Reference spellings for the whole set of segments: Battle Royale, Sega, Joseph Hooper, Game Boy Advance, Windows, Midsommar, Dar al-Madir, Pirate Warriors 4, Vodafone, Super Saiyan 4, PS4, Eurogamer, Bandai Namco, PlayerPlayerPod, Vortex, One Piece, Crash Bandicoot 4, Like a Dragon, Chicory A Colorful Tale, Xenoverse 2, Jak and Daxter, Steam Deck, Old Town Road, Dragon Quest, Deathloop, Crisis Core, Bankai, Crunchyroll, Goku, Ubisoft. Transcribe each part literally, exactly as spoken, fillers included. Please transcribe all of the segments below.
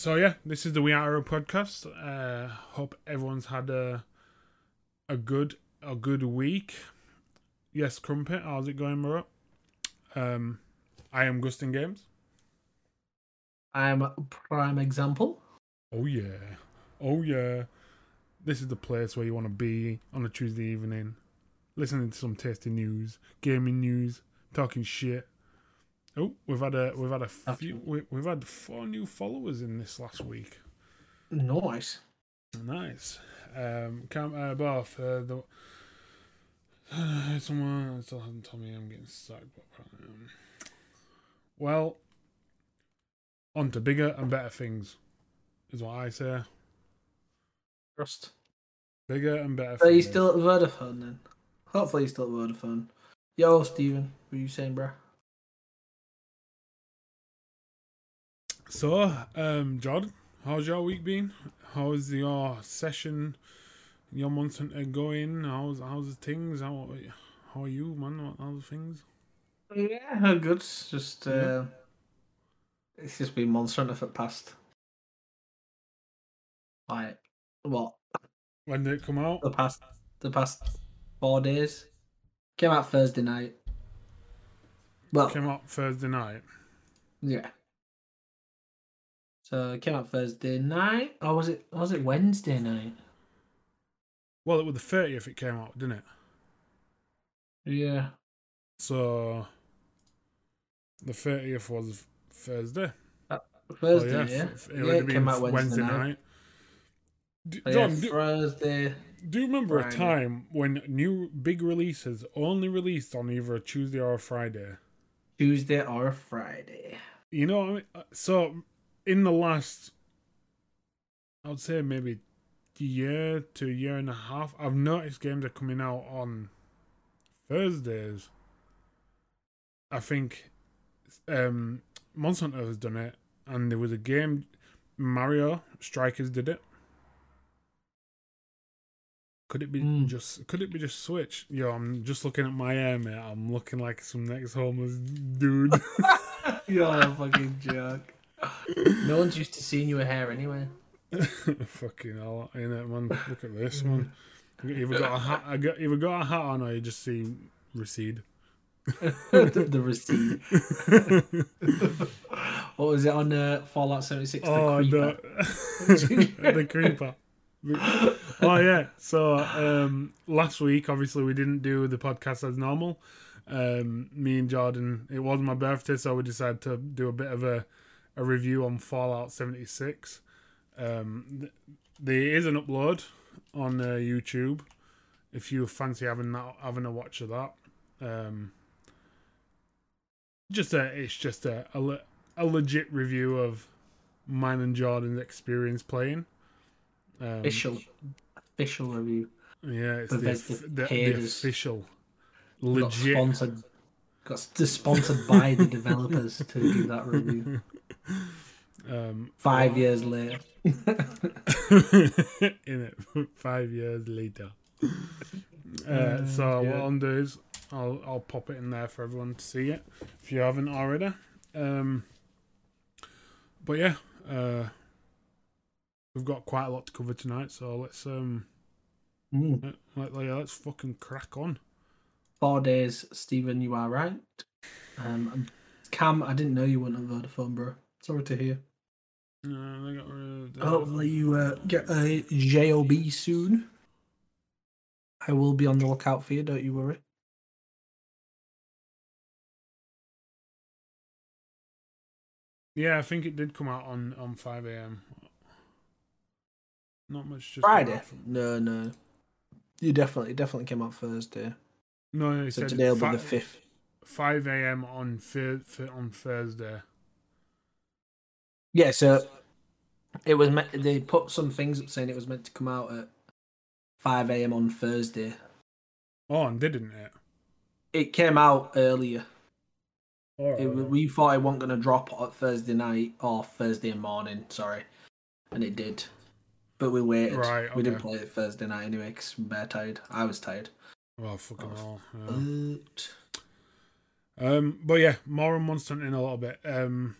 So yeah, this is the We Are Hero podcast. Uh, hope everyone's had a a good a good week. Yes, Crumpet, how's it going, Murat? Um, I am Gustin Games. I am a prime example. Oh yeah, oh yeah. This is the place where you want to be on a Tuesday evening, listening to some tasty news, gaming news, talking shit. Oh, we've had a we've had a few we, we've had four new followers in this last week. Nice, nice. Um, Camp uh, Bath. Uh, the uh, someone still hasn't told me I'm getting sacked. Um, well, on to bigger and better things, is what I say. Trust. Bigger and better. Are you still at Vodafone then? Hopefully, you're still at Vodafone. Yo, Steven, what are you saying, bruh? So, um, Jod, how's your week been? How's your session, your month hunter going? How's how's the things? How how are you, man? How's things? Yeah, good. Just uh, yeah. It's just been Monster Hunter for the past. Like what? When did it come out? The past the past four days. Came out Thursday night. Well, came out Thursday night. Yeah. So it came out Thursday night, or was it was it Wednesday night? Well, it was the thirtieth it came out, didn't it? Yeah. So the thirtieth was Thursday. Uh, Thursday, oh, yeah. yeah. It, yeah, it came out Wednesday, Wednesday night. night. Do, so John, yeah, do, Thursday. Do you remember Friday. a time when new big releases only released on either a Tuesday or a Friday? Tuesday or Friday. You know what I mean? So. In the last, I'd say maybe year to year and a half, I've noticed games are coming out on Thursdays. I think um, Monster Hunter has done it, and there was a game, Mario Strikers did it. Could it be mm. just? Could it be just Switch? Yo, I'm just looking at my hair, mate. I'm looking like some next homeless dude. You're a fucking joke. No one's used to seeing your hair anyway. Fucking hell, ain't it, man? Look at this one. You either got a hat, I got, either got a hat on, or you just see recede. the, the recede. What was it on uh, Fallout seventy-six? Oh, the creeper. The creeper. Oh yeah. So um, last week, obviously, we didn't do the podcast as normal. Um, me and Jordan. It was my birthday, so we decided to do a bit of a. A review on Fallout seventy-six. Um, th- there is an upload on uh, YouTube if you fancy having that, having a watch of that. Um, just a, it's just a a, le- a legit review of mine and Jordan's experience playing. Um, official, official review. Yeah, it's the, the, the, the official, legit. Got sponsored, got sponsored by the developers to do that review. Um, five well, years later, in it. Five years later. Uh, so yeah. What I'll do is I'll I'll pop it in there for everyone to see it if you haven't already. Um, but yeah, uh, we've got quite a lot to cover tonight, so let's um, mm. let, let, let's fucking crack on. Four days, Stephen. You are right. Um, Cam, I didn't know you weren't on Vodafone, bro. Sorry to hear. No, they got rid of Hopefully you uh, get a job soon. I will be on the lookout for you, don't you worry. Yeah, I think it did come out on, on five a.m. Not much just Friday? From... No, no. You definitely, it definitely came out Thursday. No, no, it so said today will five, be the fifth. five a.m. on thir- on Thursday. Yeah, so it was meant, they put some things up saying it was meant to come out at five a.m. on Thursday. Oh, and didn't it? It came out earlier. Oh. It, we thought it wasn't going to drop on Thursday night or Thursday morning, sorry. And it did. But we waited. Right, okay. We didn't play it Thursday night anyway because we were tired. I was tired. Well, fucking hell. Yeah. Um, but yeah, more on Monster Hunter in a little bit. Um...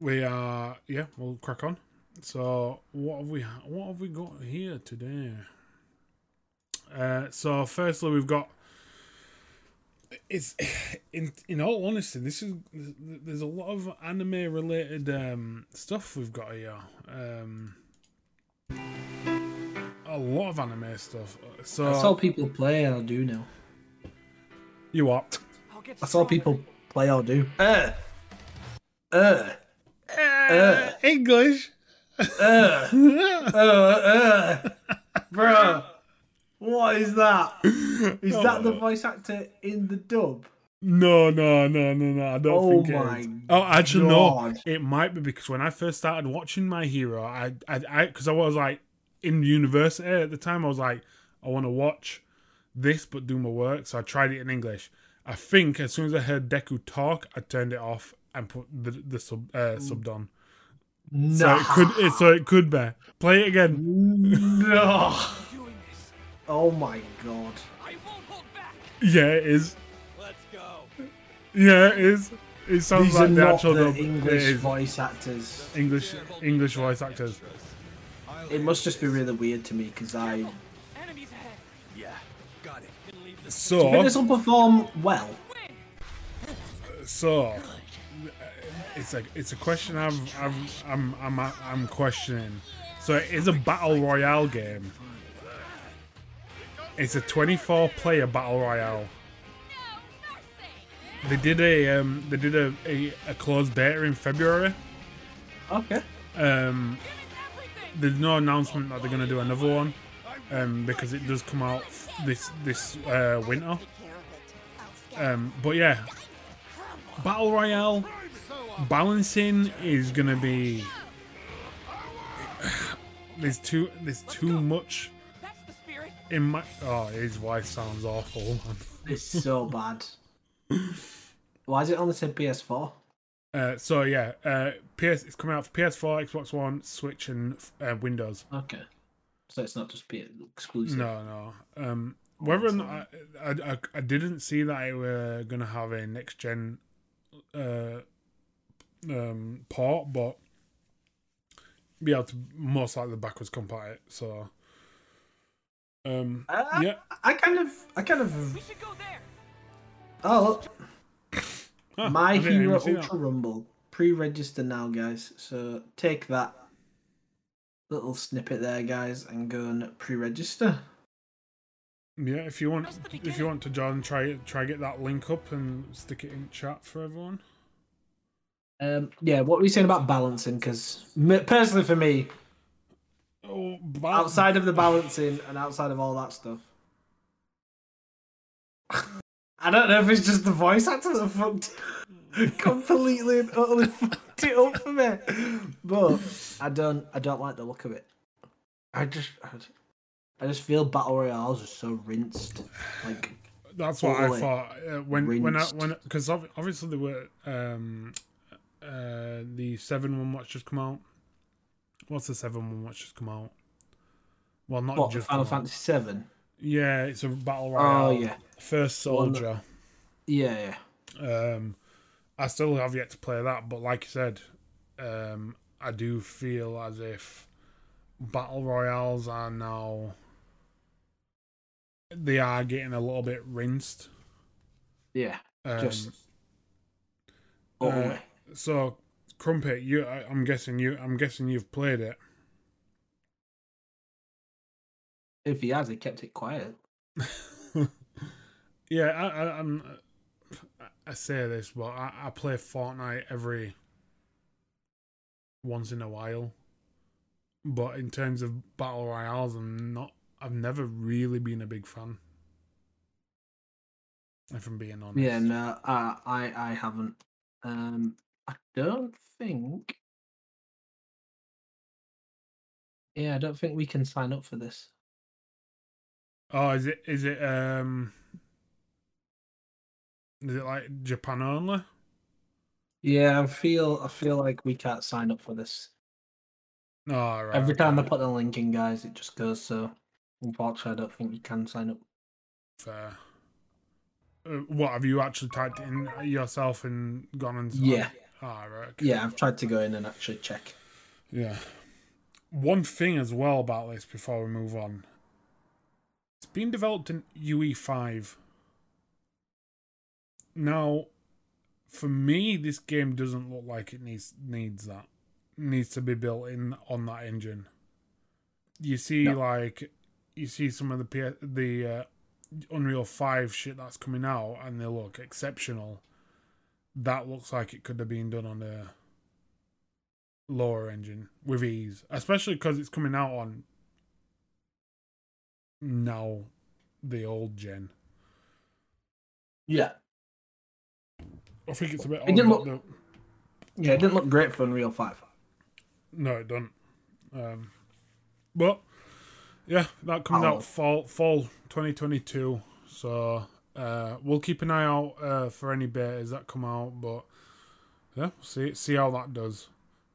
we are, yeah, we'll crack on. So what have we what have we got here today? Uh, so firstly, we've got, it's in in all honesty, this is there's a lot of anime related um, stuff we've got here. Um, a lot of anime stuff. So I saw people play or do now. You what? I saw people play or do. Uh, uh, uh, uh. English. Uh, uh, uh, bro, what is that? Is oh. that the voice actor in the dub? No, no, no, no, no. I don't oh think my it is. Oh, actually, God. no. It might be because when I first started watching My Hero, I, I, because I, I was like in university at the time, I was like, I want to watch this but do my work, so I tried it in English. I think as soon as I heard Deku talk, I turned it off and put the the sub uh, subbed on. No. So it could, so it could be. Play it again. No. Oh my God. I won't hold back. Yeah, it is. Let's go. Yeah, it is. It sounds These like are the not actual the English voice actors. English, English voice actors. It must just be really weird to me because I. Yeah, got it. So. Do you think this will perform well? So. It's like it's a question I've, I've, I'm I'm I'm questioning. So it is a battle royale game. It's a twenty-four player battle royale. They did a um they did a a, a closed beta in February. Okay. Um, there's no announcement that they're gonna do another one, um because it does come out this this uh, winter. Um, but yeah, battle royale. Balancing is gonna be there's too there's too much in my oh his wife sounds awful, man. It's so bad. Why is it only said P S four? Uh, so yeah, uh, P S it's coming out for P S four, Xbox One, Switch, and uh, Windows. Okay, so it's not just P S exclusive. No, no. Um, whether or not I, I I didn't see that it were gonna have a next gen. Uh, um port, but be able to most likely backwards compat it. So um I, yeah I, I kind of I kind of we should go there. Oh huh, My Hero Ultra Rumble, pre-register now, guys, so take that little snippet there, guys, and go and pre-register. Yeah, if you want if you want to join, try try get that link up and stick it in chat for everyone. Um, yeah, what were you saying about balancing? Because personally, for me, oh, outside of the balancing and outside of all that stuff, I don't know if it's just the voice actors that fucked completely and utterly fucked it up for me. But I don't, I don't like the look of it. I just, I just feel battle royales are so rinsed, like. That's what I thought uh, when rinsed. when I when because obviously they were. Um, Uh, the seven one watch just come out. What's the seven one watch just come out? Well, not what, just Final Fantasy Seven. Yeah, it's a battle royale. Oh yeah, First Soldier. Well, yeah, yeah. Um, I still have yet to play that, but like you said, um, I do feel as if battle royales are now they are getting a little bit rinsed. Yeah, um, just. Uh, So, Crumpet, you, I, I'm guessing you, I'm guessing you've played it. If he has, he kept it quiet. Yeah, I, I, I'm. I say this, but I, I play Fortnite every once in a while. But in terms of battle royales, I'm not. I've never really been a big fan. If I'm being honest. Yeah, no, I, I, I haven't. Um. I don't think. Yeah, I don't think we can sign up for this. Oh, is it? Is it? Um. Is it like Japan only? Yeah, I feel. I feel like we can't sign up for this. No, oh, right, every time right. I put the link in, guys, it just goes. So, unfortunately, I don't think we can sign up. Fair. Uh, what have you actually typed in yourself and gone and? Signed? Yeah. Ah, right. Okay. Yeah, I've tried to go in and actually check. Yeah. One thing as well about this before we move on. It's been developed in U E five. Now, for me, this game doesn't look like it needs needs that. It needs to be built in on that engine. You see, no. like, you see some of the P- the uh, Unreal five shit that's coming out, and they look exceptional. That looks like it could have been done on a lower engine with ease, especially because it's coming out on now the old gen. Yeah, I think it's a bit. It didn't look. The... Yeah, it didn't look great for Unreal five. No, it don't. Um, but yeah, that comes oh. out fall fall twenty twenty-two. So. Uh, we'll keep an eye out uh, for any betas that come out, but yeah, see see how that does.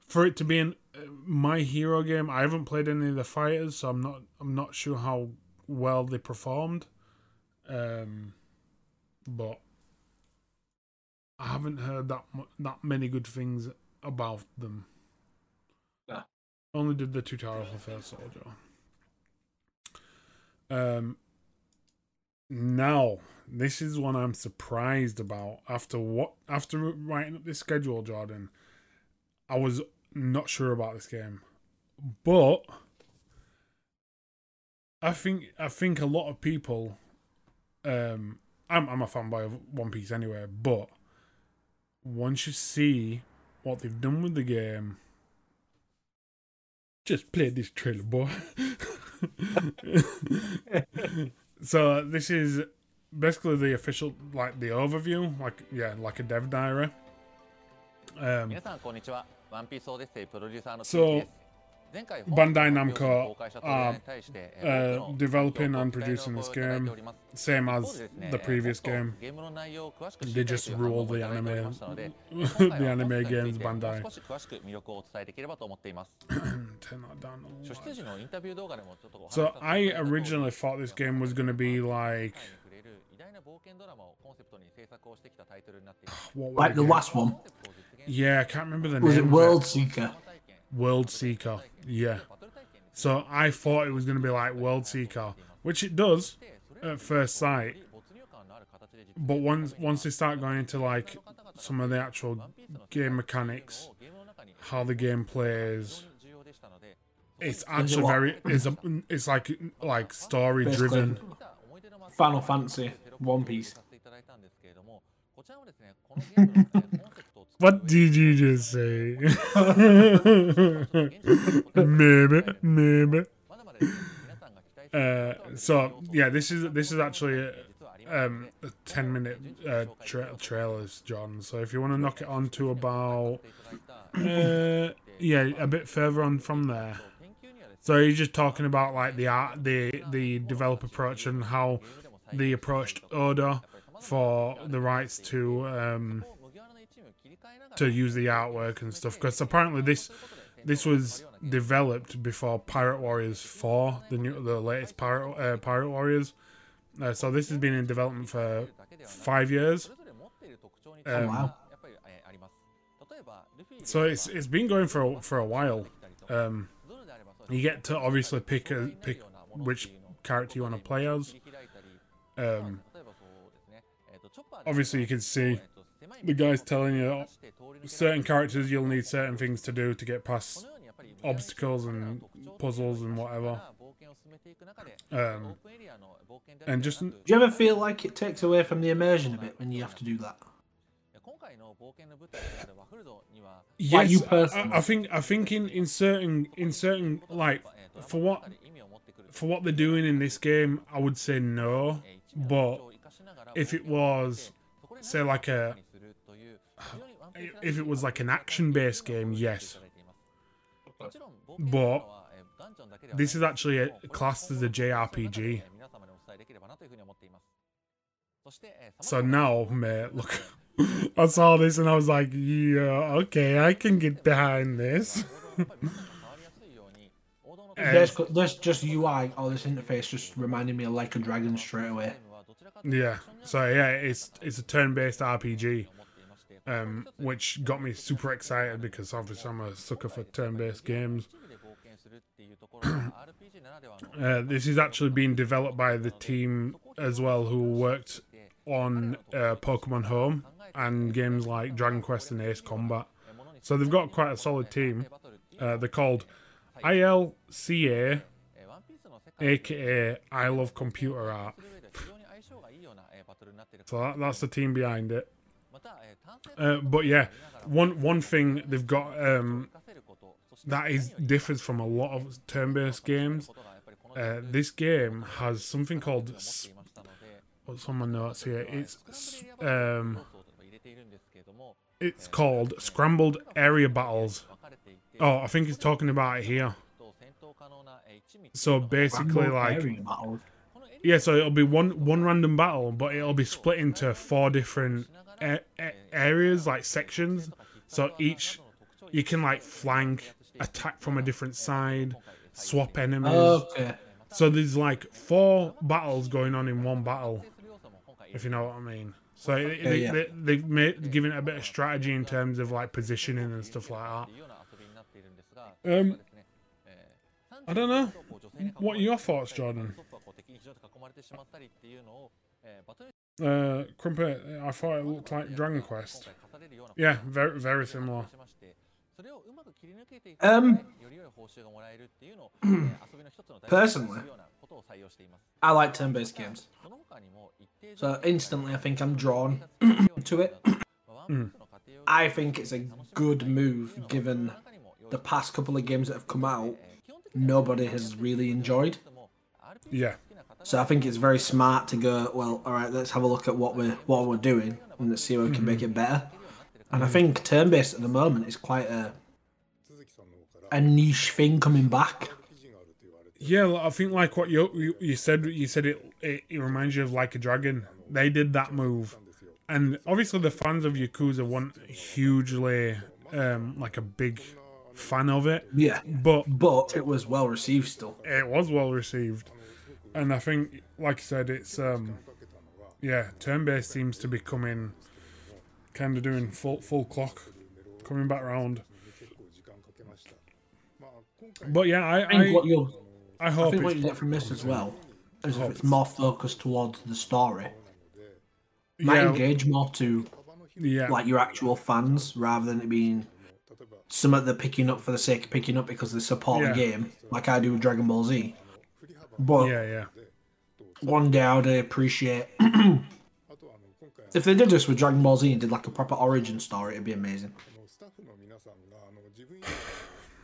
For it to be in uh, My Hero game, I haven't played any of the fighters, so I'm not I'm not sure how well they performed. Um, but I haven't heard that mu- that many good things about them. Nah. Only did the tutorial for First Soldier. Um. Now, this is one I'm surprised about. After what? After writing up this schedule, Jordan, I was not sure about this game, but I think I think a lot of people. Um, I'm I'm a fanboy of One Piece anyway, but once you see what they've done with the game, just play this trailer, boy. So this is basically the official, like the overview, like yeah, like a dev diary. Um, so Bandai Namco are uh, developing and producing this game, same as the previous game. They just rule the anime, the anime games, Bandai. Turn that down a lot. So I originally thought this game was going to be like... Like the last one? Yeah, I can't remember the name. Was it World Seeker? World Seeker, yeah. So I thought it was going to be like World Seeker, which it does at first sight. But once once they start going into like some of the actual game mechanics, how the game plays, it's actually very it's a, it's like like story driven. Final Fantasy, One Piece. What did you just say? maybe, maybe. Uh, so yeah, this is this is actually a, um, a ten minute uh, tra- trailers, John. So if you want to knock it on to about uh, yeah, a bit further on from there. So you're just talking about like the art, the the developer approach and how they approached Oda for the rights to. Um, to use the artwork and stuff, because apparently this this was developed before Pirate Warriors four, the new the latest Pirate uh, Pirate Warriors. Uh, so this has been in development for five years. Um, oh, wow. So it's it's been going for a, for a while. Um, you get to obviously pick a, pick which character you want to play as. Um, obviously, you can see. The guy's telling you certain characters you'll need certain things to do to get past obstacles and puzzles and whatever. Um, and just do you ever feel like it takes away from the immersion a bit when you have to do that? Yes, I, I think I think in, in certain in certain like for what for what they're doing in this game, I would say no. But if it was say like a if it was like an action-based game, yes. But this is actually a, classed as a J R P G. So now, mate, look, I saw this and I was like, yeah, okay, I can get behind this. there's, there's just U I or this interface just reminded me of Like a Dragon straight away. Yeah, so yeah, it's it's a turn-based R P G. um, which got me super excited because obviously I'm a sucker for turn-based games. uh, this is actually being developed by the team as well who worked on uh, Pokemon Home and games like Dragon Quest and Ace Combat. So they've got quite a solid team. Uh, they're called I L C A, aka I Love Computer Art. So that, that's the team behind it. Uh, but yeah, one one thing they've got um, that is differs from a lot of turn-based games. Uh, this game has something called what's on my notes here. It's um, it's called Scrambled Area Battles. Oh, I think he's talking about it here. So basically, like, yeah, so it'll be one one random battle, but it'll be split into four different a a areas, like sections. So each you can like flank, attack from a different side, swap enemies. Okay. So there's like four battles going on in one battle, if you know what I mean. So okay, they, yeah. they, they've made, given it a bit of strategy in terms of like positioning and stuff like that. Um, I don't know. What are your thoughts, Jordan? Uh, Crumpet, I thought it looked like Dragon Quest. Yeah, very, very similar. Um, personally, I like turn-based games. So instantly, I think I'm drawn to it. Mm. I think it's a good move given the past couple of games that have come out, nobody has really enjoyed. Yeah. So I think it's very smart to go, well, all right, let's have a look at what we're what we're doing and let's see where we can mm-hmm. make it better. And I think turn-based at the moment is quite a a niche thing coming back. Yeah, I think like what you you, you said, you said it, it it reminds you of Like a Dragon. They did that move, and obviously the fans of Yakuza want hugely um, like a big fan of it, yeah, but but it was well received still. It was well received, and I think, like I said, it's um, yeah, turn-based seems to be coming, kind of doing full full clock, coming back round. But yeah, I I, think I, what you'll, I hope I think what you get from this as well is if it's more focused towards the story. Might yeah, engage more to yeah, like your actual fans rather than it being some of the picking up for the sake of picking up because they support yeah, the game, like I do with Dragon Ball Z. But yeah, yeah, one day I would appreciate if they did this with Dragon Ball Z and did like a proper origin story, it'd be amazing.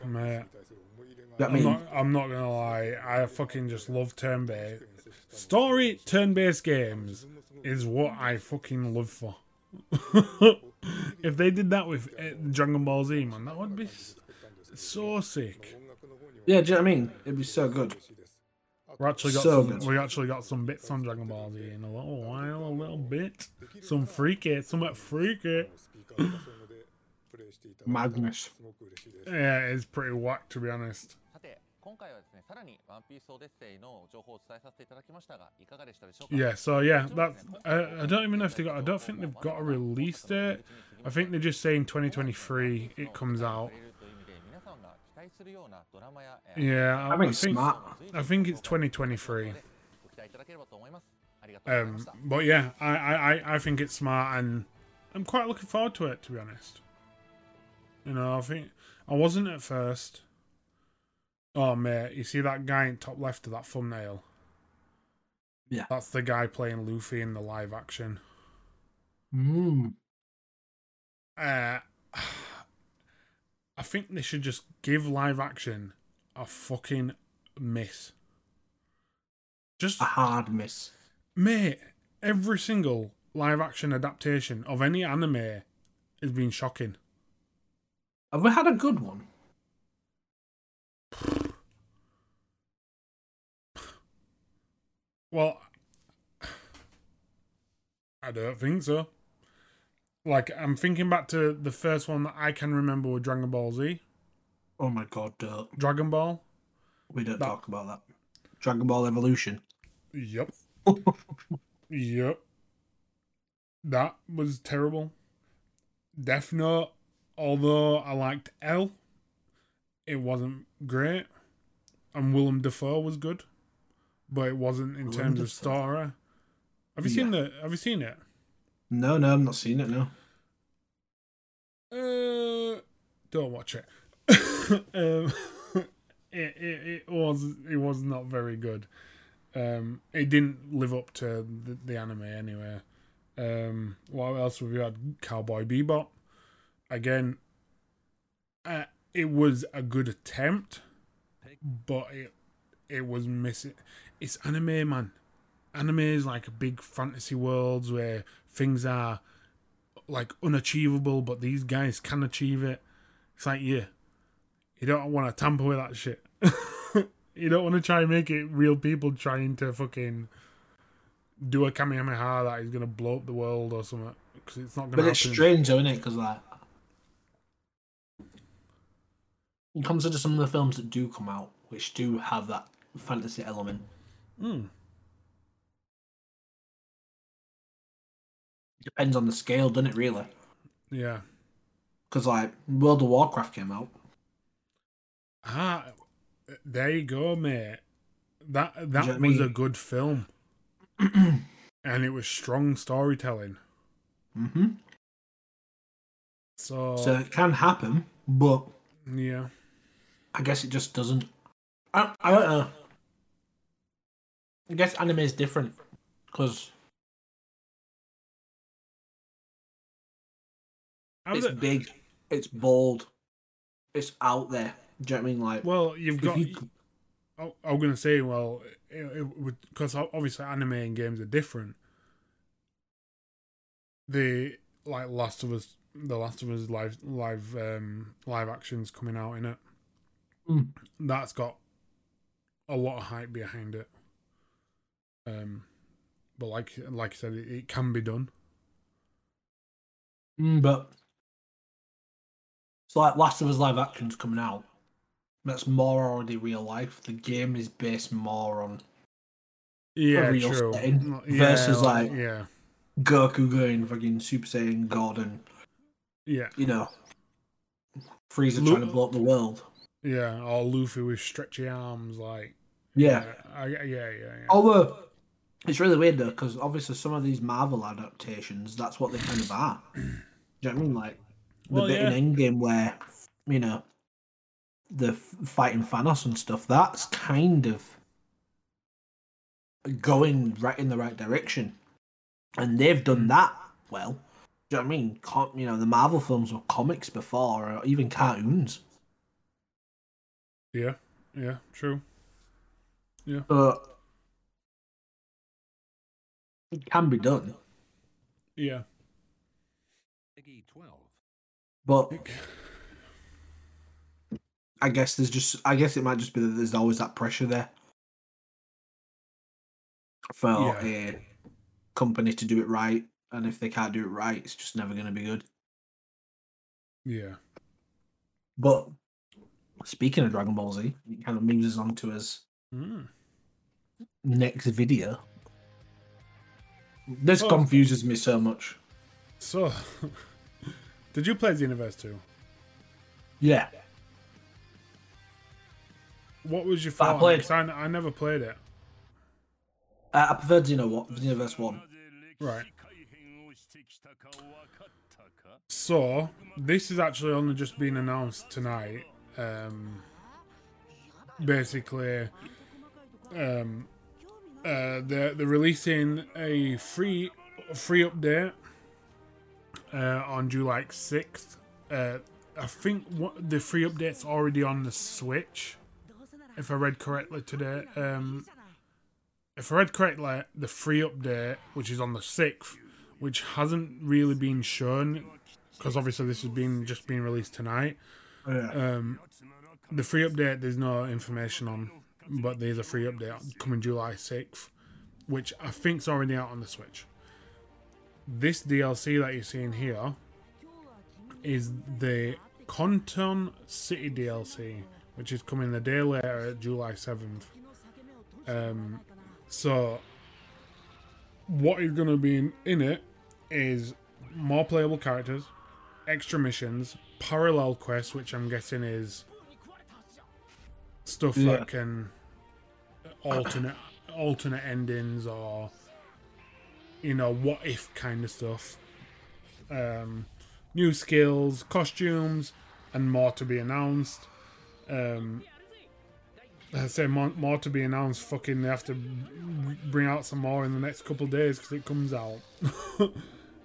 Mate, that I'm, mean? Not, I'm not gonna lie, I fucking just love turn-based story. Turn-based games is what I fucking love for. If they did that with uh, Dragon Ball Z, man, that would be so sick. Yeah, do you know what I mean? It'd be so good. We actually got so some. Good. We actually got some bits on Dragon Ball Z in a little while, a little bit. Some freaky, somewhat freaky. Madness. Yeah, it's pretty whack to be honest. Yeah, so yeah, that's, uh, I don't even know if they got, I don't think they've got a release date. I think they're just saying twenty twenty-three it comes out. Yeah, I, I, think, I think it's twenty twenty-three. Um, but yeah, I, I, I think it's smart and I'm quite looking forward to it, to be honest. You know, I think, I wasn't at first. Oh mate, you see that guy in top left of that thumbnail? Yeah. That's the guy playing Luffy in the live action. Mm. Uh, I think they should just give live action a fucking miss. Just a hard miss. Mate, every single live action adaptation of any anime has been shocking. Have we had a good one? Well, I don't think so. Like, I'm thinking back to the first one that I can remember with Dragon Ball Z. Oh my god, uh, Dragon Ball. We don't that... talk about that. Dragon Ball Evolution. Yep. Yep. That was terrible. Death Note, although I liked L, it wasn't great. And Willem Dafoe was good, but it wasn't in Willem terms Dafoe. of story. Have you yeah. seen the? Have you seen it? No, no, I've not seen it. No. Uh, don't watch it. um, it, it it was it was not very good. Um, it didn't live up to the, the anime anyway. Um, what else have we had? Cowboy Bebop. Again, uh, it was a good attempt, but it it was missing. It's anime, man. Anime is like big fantasy worlds where things are like unachievable, but these guys can achieve it. It's like, yeah, you don't want to tamper with that shit. You don't want to try and make it real people trying to fucking do a Kamehameha that is going to blow up the world or something. Cause it's not gonna but happen. It's strange, isn't it? Because like, you consider some of the films that do come out, which do have that fantasy element. Mm. Depends on the scale, doesn't it, really? Yeah. Because, like, World of Warcraft came out. Ah, there you go, mate. That that was mean? a good film. And it was strong storytelling. Mm-hmm. So... So it can happen, but... Yeah. I guess it just doesn't... I, I don't know. I guess anime is different, because... How it's it? big, it's bold, it's out there. Do you know what I mean? Like, well, you've got. You... I, I'm gonna say, well, because obviously anime and games are different. The like Last of Us, the Last of Us live live um, live action's coming out in it. Mm. That's got a lot of hype behind it. Um, but like like I said, it, it can be done. Mm, but. So like Last of Us live action's coming out. That's more already real life. The game is based more on yeah, a real true. setting yeah, versus like, like yeah. Goku going fucking Super Saiyan God and yeah, you know, Frieza Lu- trying to blow up the world. Yeah, or Luffy with stretchy arms, like yeah, yeah, yeah, yeah. yeah. Although it's really weird though, because obviously some of these Marvel adaptations, that's what they kind of are. Do you know what I mean? Like. The well, bit yeah. in Endgame where, you know, the fighting Thanos and stuff, that's kind of going right in the right direction. And they've done that well. Do you know what I mean? Com- you know, the Marvel films were comics before, or even cartoons. Yeah, yeah, true. Yeah. But it can be done. Yeah. twelve But I guess there's just, I guess it might just be that there's always that pressure there for yeah. a company to do it right. And if they can't do it right, it's just never going to be good. Yeah. But speaking of Dragon Ball Z, it kind of moves us on to his mm. next video. This oh. confuses me so much. So... Did you play Xenoverse two? Yeah. What was your thought? I played. I, I never played it. Uh, I preferred Xenoverse one. Right. So, this is actually only just been announced tonight. Um, basically, um, uh, they're, they're releasing a free, free update. Uh, on July sixth, uh, I think what, the free update's already on the Switch. If I read correctly today, um, if I read correctly, the free update, which is on the sixth, which hasn't really been shown, because obviously this has been just been released tonight. Yeah. Um, the free update, there's no information on, but there's a free update coming July sixth, which I think's already out on the Switch. This D L C that you're seeing here is the Konton City D L C, which is coming the day later, July seventh. Um, so, what is going to be in, in it is more playable characters, extra missions, parallel quests, which I'm guessing is stuff yeah. that can alternate alternate endings or, you know, what if kind of stuff. Um, new skills, costumes, and more to be announced. Um, I say more, more to be announced. Fucking, they have to bring out some more in the next couple of days because it comes out.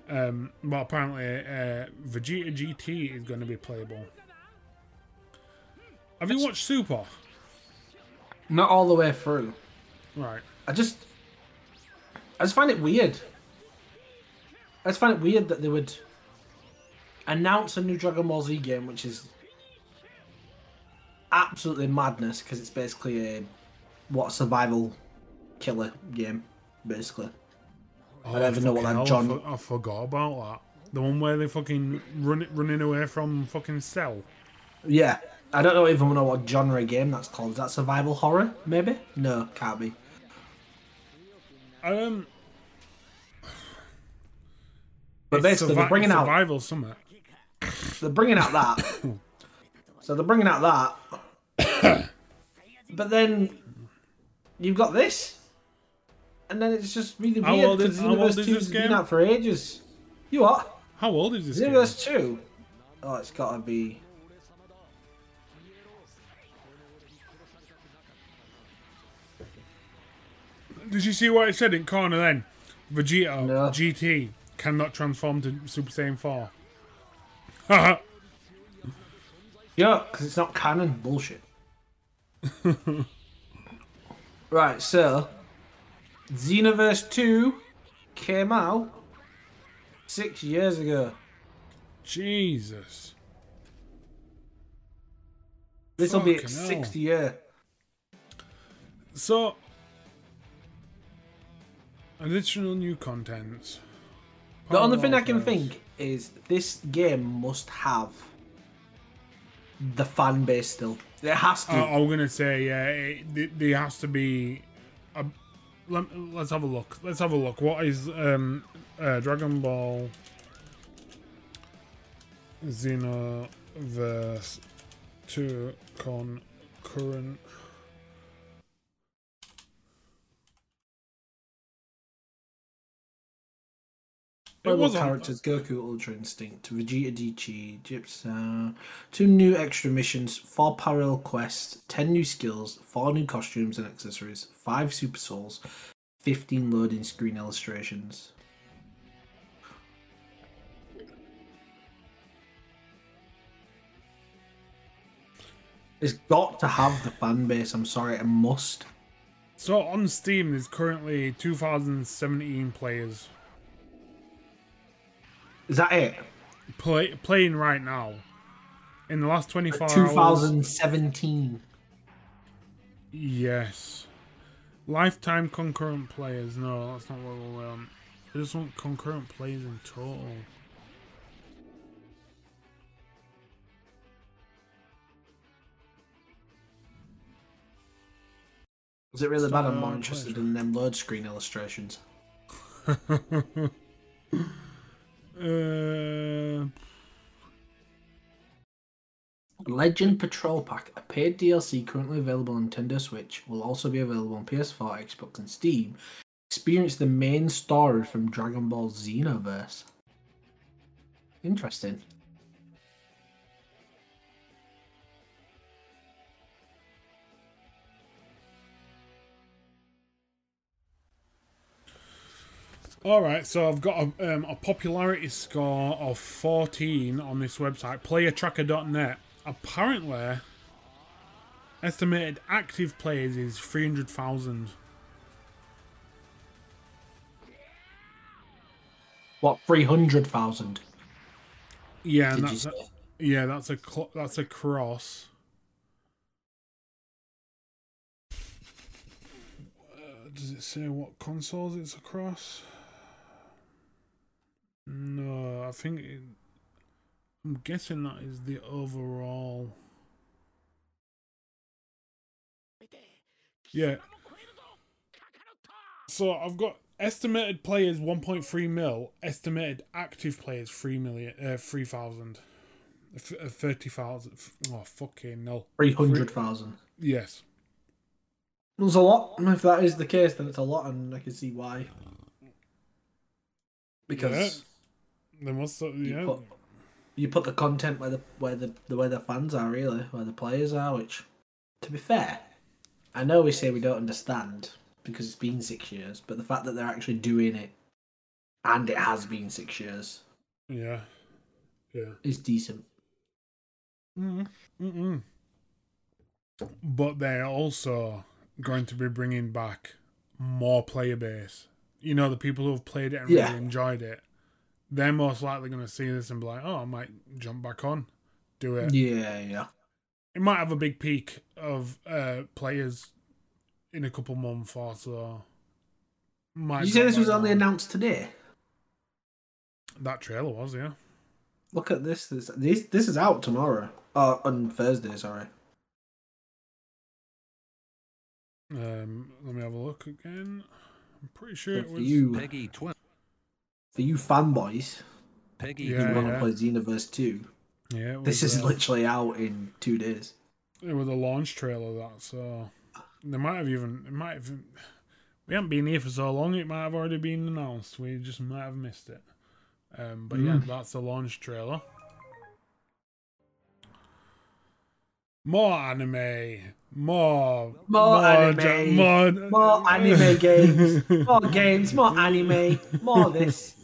Um, but apparently, uh, Vegeta G T is going to be playable. Have you watched Super? Not all the way through. Right. I just, I just find it weird. I just find it weird that they would announce a new Dragon Ball Z game, which is absolutely madness because it's basically a what survival killer game, basically. Oh, I don't even know what that John. I, for, I forgot about that. The one where they fucking run running away from fucking Cell. Yeah, I don't know even know what genre game that's called. Is that survival horror? Maybe? No, can't be. Um. But it's basically, they're bringing survival out summit. They're bringing out that. So they're bringing out that. But then you've got this. And then it's just really how weird because Xenoverse two has been out for ages. You what? How old is this Xenoverse game? Xenoverse two? Oh, it's got to be... Did you see what it said in corner then? Vegeta no. G T cannot transform to Super Saiyan four. Haha. Yeah, because it's not canon bullshit. Right, so... Xenoverse two came out six years ago. Jesus. This will be its sixth year. So, additional new contents. The only thing I can think is this game must have the fan base still. It has to. I, I'm going to say, yeah, it, there has to be... A, Let's have a look. Let's have a look. What is um, uh, Dragon Ball Xenoverse two concurrent? Playable characters: Goku, Ultra Instinct, Vegeta, D G, Gypsy, two new extra missions, four parallel quests, ten new skills, four new costumes and accessories, five super souls, fifteen loading screen illustrations. It's got to have the fan base. I'm sorry, it must. So on Steam, there's currently two thousand seventeen players. Is that it? Play, playing right now. In the last twenty-four two thousand seventeen. Hours. Yes. Lifetime concurrent players. No, that's not what we want. I just want concurrent players in total. Is it really Star bad? I'm more interested pleasure. in them load screen illustrations. Uh... Legend Patrol Pack, a paid D L C currently available on Nintendo Switch, will also be available on P S four, Xbox and Steam. Experience the main story from Dragon Ball Xenoverse. Interesting. Alright, so I've got a, um, a popularity score of fourteen on this website, player tracker dot net. Apparently, estimated active players is three hundred thousand. What, three hundred thousand? Yeah, and that's a, yeah, that's a cl that's a cross. Uh, does it say what consoles it's across? No, I think it, I'm guessing that is the overall. Yeah. So I've got Estimated players one point three mil. Estimated active players three million, uh, three thousand. thirty thousand. Oh, fucking no. three hundred thousand. Yes. There's a lot. If that is the case, then it's a lot, and I can see why. Because yeah. They must have, yeah. you, put, you put the content where the where the where the fans are, really, where the players are. Which, to be fair, I know we say we don't understand because it's been six years, but the fact that they're actually doing it, and it has been six years, yeah, yeah, is decent. Mm mm. But they're also going to be bringing back more player base. You know, the people who have played it and yeah. really enjoyed it, they're most likely going to see this and be like, oh, I might jump back on, do it. Yeah, yeah. It might have a big peak of uh, players in a couple months or so. Might Did you say this was only announced today? That trailer was, yeah. Look at this. This, this, this is out tomorrow. Oh, on Thursday, sorry. Um, let me have a look again. I'm pretty sure it was you, Peggy twelve. For you fanboys, Peggy, yeah, you want to yeah. play Xenoverse two. Yeah, was, this is uh, literally out in two days. It was a launch trailer that, so they might have even it might have. We haven't been here for so long; it might have already been announced. We just might have missed it. Um, but mm. yeah, that's the launch trailer. More anime. More, more, more anime, more, more anime games, more games, more anime, more this.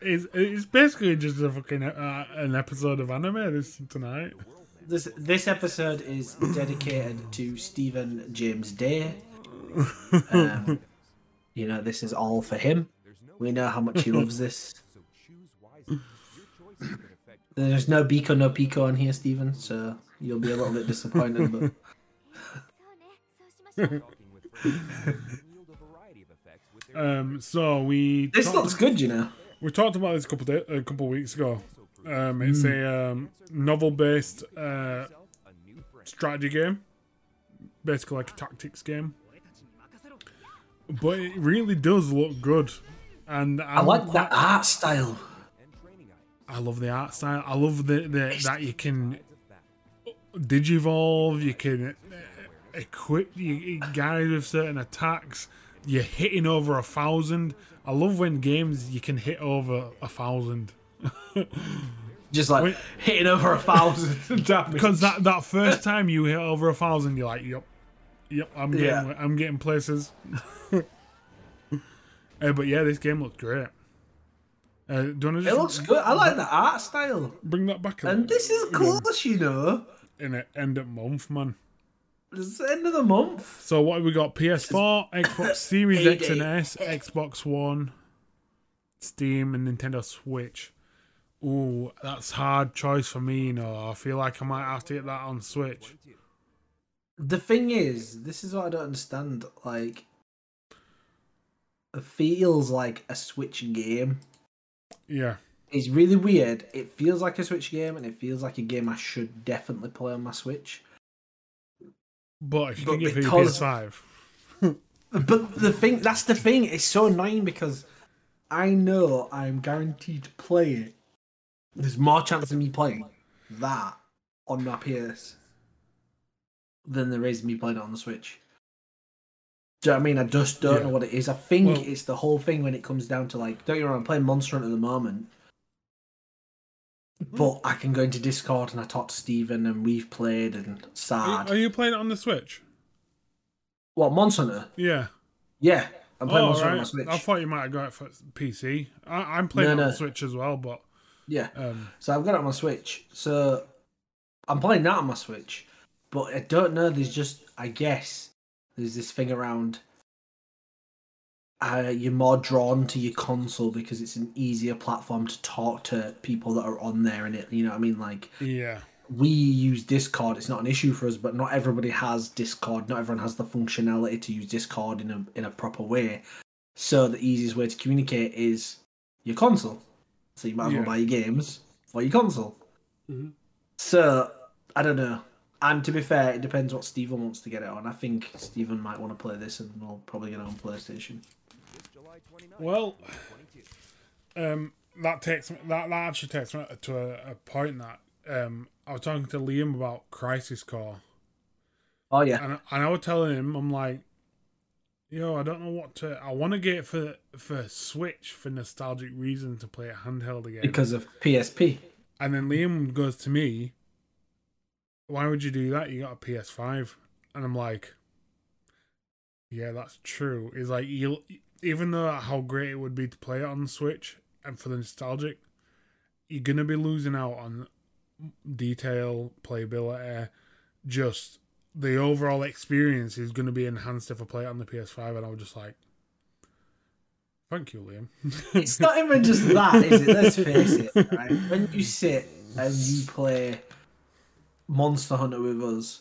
it's, it's basically just a fucking uh, an episode of anime this tonight. This this episode is dedicated to Stephen James Day. Um, you know, this is all for him. We know how much he loves this. So choose wisely. Your choice is gonna affect. There's no Biko, no Pico on here, Stephen, so. You'll be a little bit disappointed, but um, so we this talked... looks good, you know. We talked about this a couple of days, a couple of weeks ago. Um, it's mm. a um, novel-based uh, strategy game, basically like a tactics game. But it really does look good, and I, I like quite... that art style. I love the art style. I love the, the that you can. Digivolve, you can equip you guys with certain attacks. You're hitting over a thousand. I love when games you can hit over a thousand. Just like when, hitting over a thousand damage. Because that that first time you hit over a thousand, you're like, yep, yep, I'm getting, yeah. I'm getting places. uh, but yeah, this game looks great. Uh, do you want to just, it looks good. I like the art style. Bring that back. And this is close, you know. In it, end of month, man. It's the end of the month. So what have we got? P S four, Xbox Series X and S, Xbox One, Steam, and Nintendo Switch. Ooh, that's hard choice for me, you know. I feel like I might have to get that on Switch. The thing is, this is what I don't understand. Like, it feels like a Switch game. Yeah. It's really weird. It feels like a Switch game, and it feels like a game I should definitely play on my Switch. But if you but can get because, P S five. But the thing, that's the thing. It's so annoying because I know I'm guaranteed to play it. There's more chance of me playing that on my P S than there is me playing it on the Switch. Do you know what I mean? I just don't yeah. know what it is. I think well, it's the whole thing when it comes down to, like, don't get me wrong, I'm playing Monster Hunter at the moment. But I can go into Discord and I talk to Steven and we've played and sad. Are you playing it on the Switch? What, Monster Hunter? Yeah. Yeah, I'm playing oh, Monster Hunter right. on my Switch. I thought you might have got it for P C. I, I'm playing no, it on no. Switch as well, but... Yeah, um... so I've got it on my Switch. So I'm playing that on my Switch. But I don't know, there's just, I guess, there's this thing around... Uh, you're more drawn to your console because it's an easier platform to talk to people that are on there, and it, you know what I mean? Like, yeah, we use Discord. It's not an issue for us, but not everybody has Discord. Not everyone has the functionality to use Discord in a in a proper way. So the easiest way to communicate is your console. So you might as well yeah. buy your games for your console. Mm-hmm. So I don't know. And to be fair, it depends what Stephen wants to get it on. I think Stephen might want to play this, and we'll probably get it on PlayStation. Well, um, that takes that, that actually takes me to a, a point that um, I was talking to Liam about Crisis Core. Oh yeah, and, and I was telling him, I'm like, yo, I don't know what to. I want to get it for for Switch for nostalgic reason to play it handheld again because of P S P. And then Liam goes to me, why would you do that? You got a P S five. And I'm like, yeah, that's true. It's like, you, even though how great it would be to play it on the Switch and for the nostalgic, you're going to be losing out on detail, playability, just the overall experience is going to be enhanced if I play it on the P S five. And I was just like, thank you, Liam. It's not even just that, is it? Let's face it. Right? When you sit and you play Monster Hunter with us,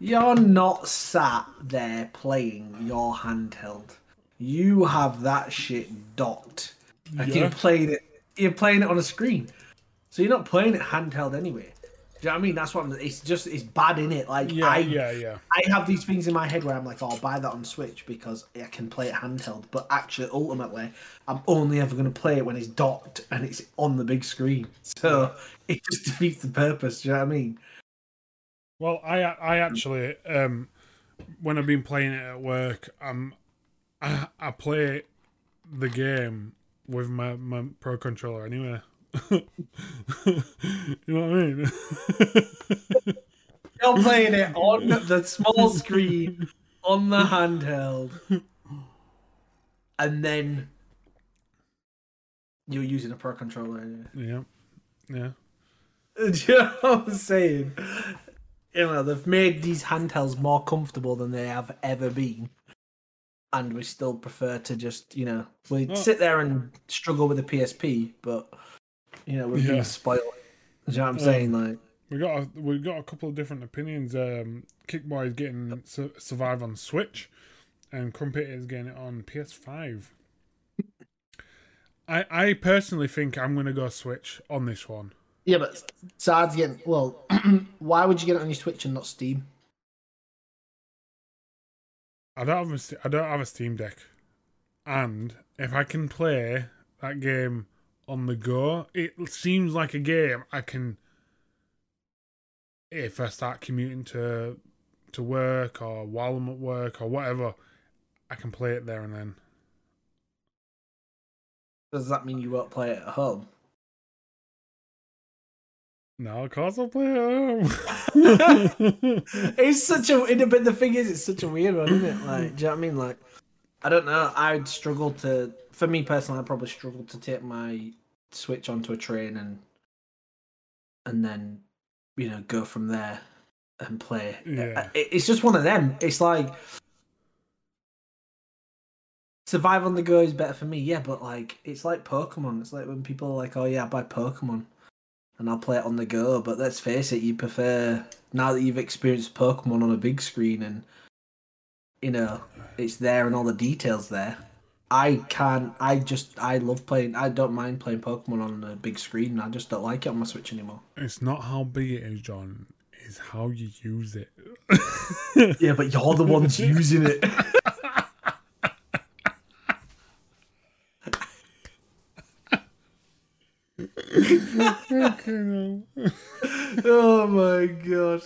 you're not sat there playing your handheld. You have that shit docked. Like yeah. You're playing it. You're playing it on a screen, so you're not playing it handheld anyway. Do you know what I mean? That's what I'm, it's just it's bad, in it. Like yeah, I, yeah, yeah. I have these things in my head where I'm like, oh, I'll buy that on Switch because I can play it handheld. But actually, ultimately, I'm only ever going to play it when it's docked and it's on the big screen. So it just defeats the purpose. Do you know what I mean? Well, I I actually um, when I've been playing it at work, um, I I play the game with my, my pro controller anyway. You know what I mean? You're playing it on the small screen on the handheld, and then you're using a pro controller. Anyway. Yeah, yeah. Do you know what I'm saying? You know, they've made these handhelds more comfortable than they have ever been. And we still prefer to just, you know, we well, sit there and struggle with the P S P, but, you know, we're yeah. being spoiled. Do you know what I'm um, saying? Like, we got a, we got a couple of different opinions. Um, Kickboy is getting su Survive on Switch, and Crumpet is getting it on P S five. I, I personally think I'm going to go Switch on this one. Yeah, but Sard's getting... Well, why would you get it on your Switch and not Steam? I don't have a, I don't have a Steam Deck. And if I can play that game on the go, it seems like a game I can... If I start commuting to to work or while I'm at work or whatever, I can play it there and then. Does that mean you won't play it at home? No, of course I'll play it at home. It's such a... It, but the thing is, it's such a weird one, isn't it? Like, do you know what I mean? Like, I don't know. I'd struggle to... For me personally, I'd probably struggle to take my Switch onto a train and and then, you know, go from there and play. Yeah. It, it's just one of them. It's like... Survive on the go is better for me, yeah, but, like, it's like Pokemon. It's like when people are like, oh, yeah, I buy Pokemon. And I'll play it on the go, but let's face it, you prefer, now that you've experienced Pokemon on a big screen and, you know, it's there and all the details there. I can't, I just, I love playing, I don't mind playing Pokemon on a big screen, I just don't like it on my Switch anymore. It's not how big it is, John, it's how you use it. Yeah, but you're the ones using it. Oh my gosh.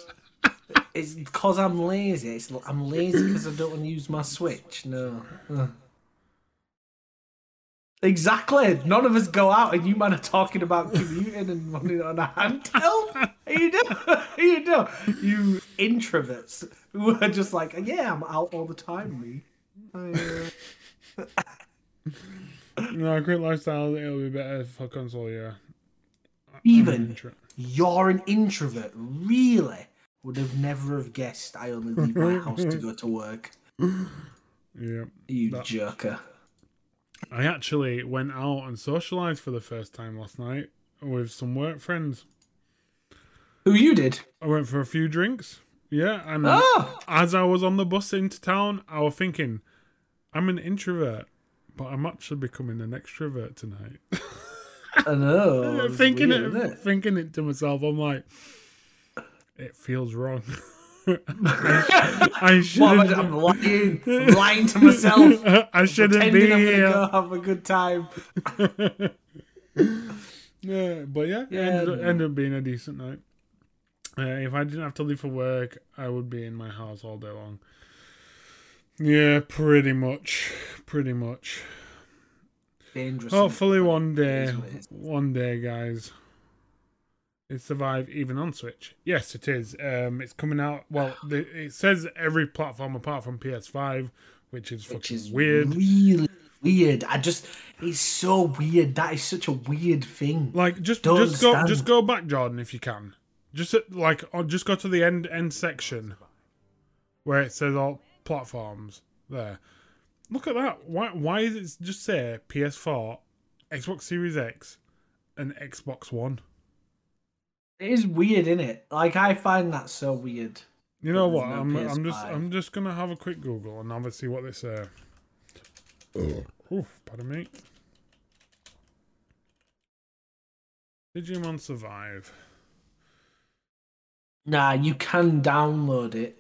It's because I'm lazy. It's, I'm lazy because I don't want to use my Switch. No. Uh. Exactly. None of us go out and you man are talking about commuting and running on a handheld. You know? You know? You introverts who are just like, yeah, I'm out all the time, me. I, uh... No, great lifestyle. It'll be better for console, yeah. Even you're an introvert. Really, would have never have guessed. I only leave my house to go to work. Yeah, you that... jerker. I actually went out and socialised for the first time last night with some work friends. Who you did? I went for a few drinks. Yeah, and oh! As I was on the bus into town, I was thinking, I'm an introvert, but I'm actually becoming an extrovert tonight. I know. I thinking weird, it, it, thinking it to myself, I'm like, It feels wrong. I shouldn't. I'm lying. I'm lying to myself. I shouldn't be I'm here. Go have a good time. Yeah, but yeah, yeah ended, up, ended up being a decent night. Uh, if I didn't have to leave for work, I would be in my house all day long. Yeah, pretty much, pretty much. Dangerous. Hopefully, one day, one day, guys. It survived even on Switch. Yes, it is. Um, it's coming out. Well, the, it says every platform apart from P S five, which is which fucking is weird. Really weird. I just, it's so weird. That is such a weird thing. Like, just Don't just understand. go just go back, Jordan, if you can. Just like, or just go to the end end section where it says all platforms. There, look at that. Why why is it just say P S four, Xbox Series X, and Xbox One? It is weird, isn't it? Like, I find that so weird. You know what? No I'm, I'm just, I'm just gonna have a quick Google and have a see what they say. Oof, pardon me. Digimon Survive. Nah, you can download it.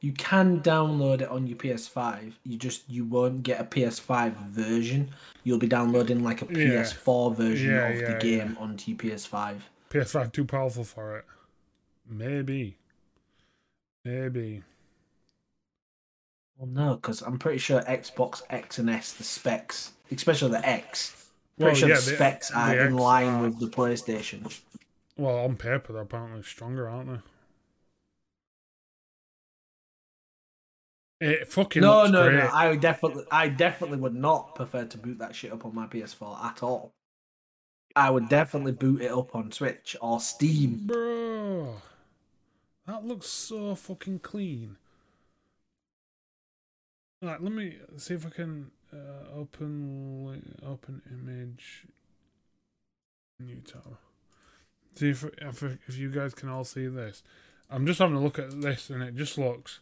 You can download it on your P S five. You just, you won't get a P S five version. You'll be downloading like a P S four yeah. version yeah, of yeah, the game yeah. onto your P S five. P S five too powerful for it. Maybe. Maybe. Well, no, because I'm pretty sure Xbox X and S, the specs, especially the X, pretty well, sure yeah, the specs the, are the in X line are... with the PlayStation. Well, on paper, they're apparently stronger, aren't they? It fucking no, looks no, great. no. I definitely, I definitely would not prefer to boot that shit up on my P S four at all. I would definitely boot it up on Switch or Steam. Bro, that looks so fucking clean. Right, let me see if I can uh, open open image new tab. See if, if if you guys can all see this. I'm just having a look at this, and it just looks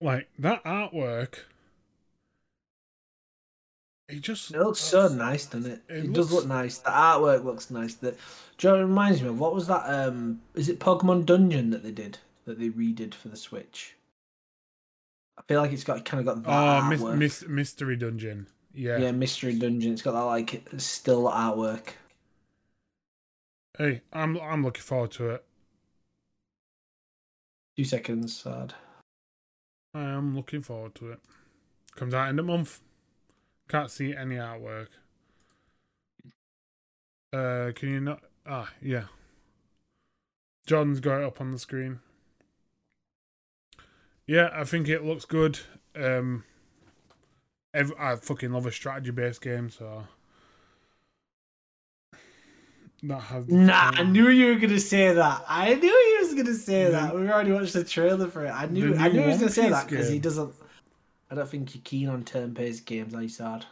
like that artwork. It just it looks so nice, doesn't it? It, it looks, does look nice. The artwork looks nice. The, Joe reminds me of what was that? Um, is it Pokemon Dungeon that they did that they redid for the Switch? I feel like it's got kind of got that. Oh, mis- mis- Mystery Dungeon. Yeah. Yeah, Mystery Dungeon. It's got that like still artwork. Hey, I'm I'm looking forward to it. Two seconds, sad. I am looking forward to it. Comes out in the month. Can't see any artwork. Uh, can you not? Ah, yeah. John's got it up on the screen. Yeah, I think it looks good. Um, every, I fucking love a strategy-based game, so that has. Nah, I knew you were gonna say that. I knew he was gonna say the, that. We already watched the trailer for it. I knew. I knew he was gonna say that because he doesn't. I don't think you're keen on turn-based games, are you, Sad?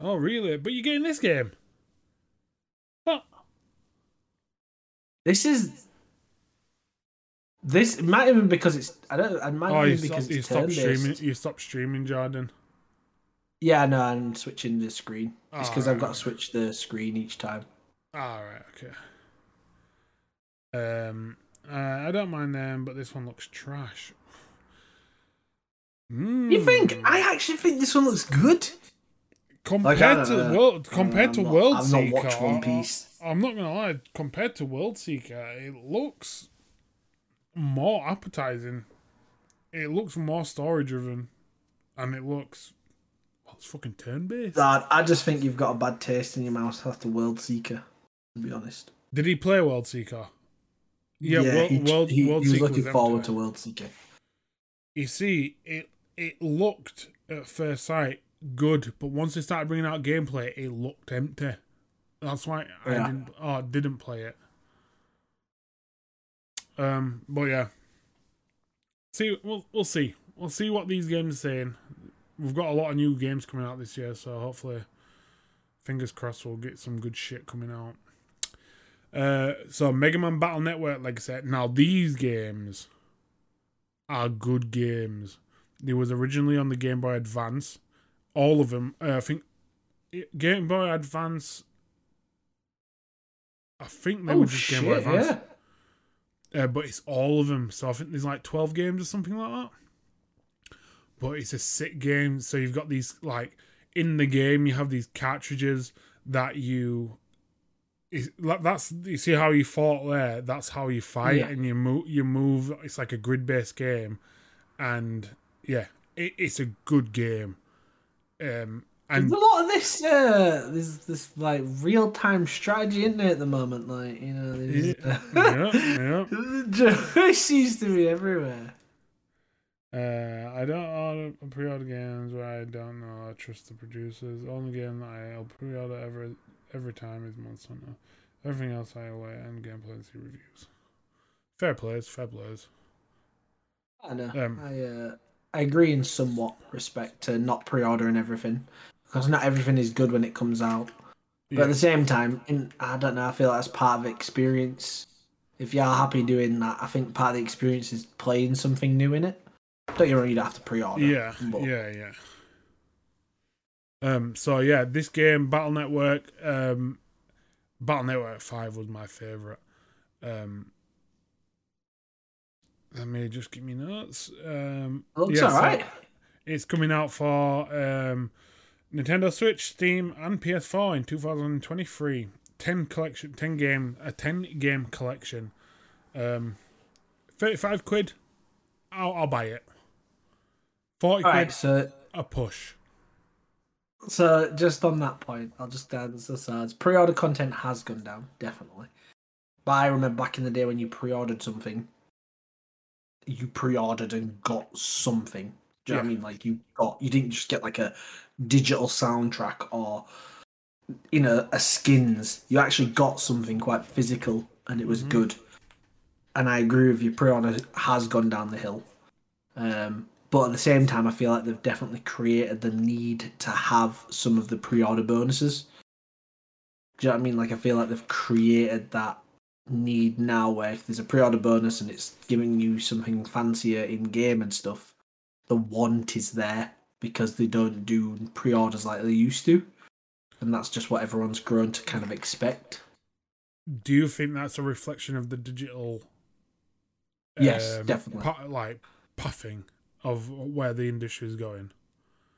Oh, really? But you're getting this game? What? This is... This, it might even because it's... I don't... It might oh, even because stop, it's turn-based. You stopped streaming, Jordan. Yeah, no, I'm switching the screen. It's because right. I've got to switch the screen each time. Alright, okay. Um, uh, I don't mind them, but this one looks trash. Mm. You think? I actually think this one looks good. Compared like, to World, compared to not, World I've Seeker, not watched One Piece. I'm not gonna lie. Compared to World Seeker, it looks more appetizing. It looks more story-driven, and it looks well, it's fucking turn-based. Dad, I just think you've got a bad taste in your mouth after World Seeker. To be honest, did he play World Seeker? Yeah, yeah World, he, World, he, World he Seeker was looking was forward to World Seeker. You see, it it looked at first sight good, but once they started bringing out gameplay, it looked empty. That's why I yeah. didn't oh, didn't play it. Um, but yeah, see, we'll we'll see, we'll see what these games are saying. We've got a lot of new games coming out this year, so hopefully, fingers crossed, we'll get some good shit coming out. Uh, so Mega Man Battle Network, like I said, now these games are good games. It was originally on the Game Boy Advance. All of them, uh, I think, Game Boy Advance. I think they oh, were just shit, Game Boy Advance. Yeah. Uh, but it's all of them. So I think there's like twelve games or something like that. But it's a sick game. So you've got these, like, in the game, you have these cartridges that you... Is, that's you see how you fought there. That's how you fight, yeah. and you move. You move. It's like a grid-based game, and yeah, it, it's a good game. Um, and there's a lot of this, uh, this, this like real-time strategy, isn't there, at the moment? Like, you know, just, yeah, yeah, yeah. It seems to be everywhere. Uh, I don't order pre-order games where I don't know. I trust the producers. The only game that I'll pre-order ever. Every time is Monster Hunter. Everything else I away and gameplay and see reviews. Fair plays, fair plays. I know. Um, I uh, I agree in somewhat respect to not pre-ordering everything, because not everything is good when it comes out. But yeah. At the same time, in, I don't know. I feel like that's part of the experience. If you are happy doing that, I think part of the experience is playing something new in it. Don't you really have to pre-order? Yeah, but... yeah, yeah. Um, so yeah, this game, Battle Network, um, Battle Network five was my favourite. Um, let me just give me notes. Um, Looks yeah, alright. So it's coming out for um, Nintendo Switch, Steam, and P S four in two thousand twenty-three. Ten collection, ten game, a ten game collection. Um, thirty-five quid. I'll, I'll buy it. Forty all quid. Right, so... A push. So, just on that point, I'll just dance the sides. Pre-order content has gone down, definitely. But I remember back in the day when you pre-ordered something, you pre-ordered and got something. Do you yeah. know what I mean? Like, you got, you didn't just get, like, a digital soundtrack or, you know, a skins. You actually got something quite physical, and it was mm-hmm. good. And I agree with you, pre-order has gone down the hill. Um... But at the same time, I feel like they've definitely created the need to have some of the pre-order bonuses. Do you know what I mean? Like, I feel like they've created that need now where if there's a pre-order bonus and it's giving you something fancier in-game and stuff, the want is there because they don't do pre-orders like they used to. And that's just what everyone's grown to kind of expect. Do you think that's a reflection of the digital... Yes, um, definitely. Pu- like, puffing... Of where the industry is going.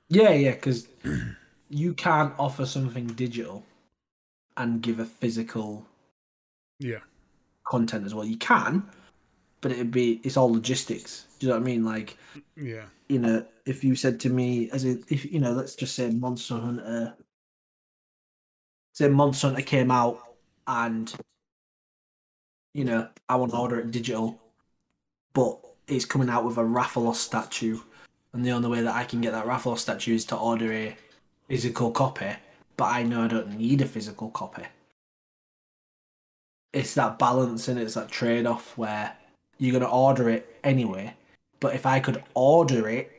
Yeah, yeah, because you can't offer something digital and give a physical yeah content as well. You can, but it'd be it's all logistics. Do you know what I mean? Like, yeah, you know, if you said to me as a, if you know, let's just say Monster Hunter, say Monster Hunter came out, and you know, I want to order it digital, but it's coming out with a Rathalos statue, and the only way that I can get that Rathalos statue is to order a physical copy, but I know I don't need a physical copy. It's that balance, and it's that trade-off where you're going to order it anyway, but if I could order it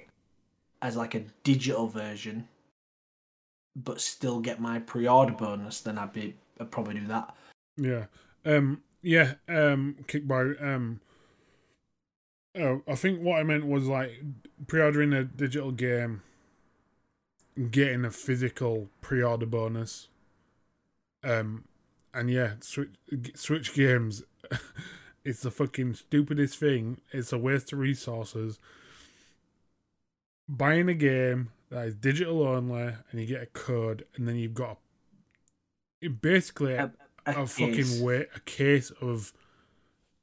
as like a digital version but still get my pre-order bonus, then I'd be I'd probably do that. Yeah. Um, yeah, um, Kickboy, um Oh, I think what I meant was like pre-ordering a digital game, getting a physical pre-order bonus, um, and yeah, Switch, Switch games. It's the fucking stupidest thing. It's a waste of resources. Buying a game that is digital only, and you get a code, and then you've got it basically a, a, a fucking wait a case of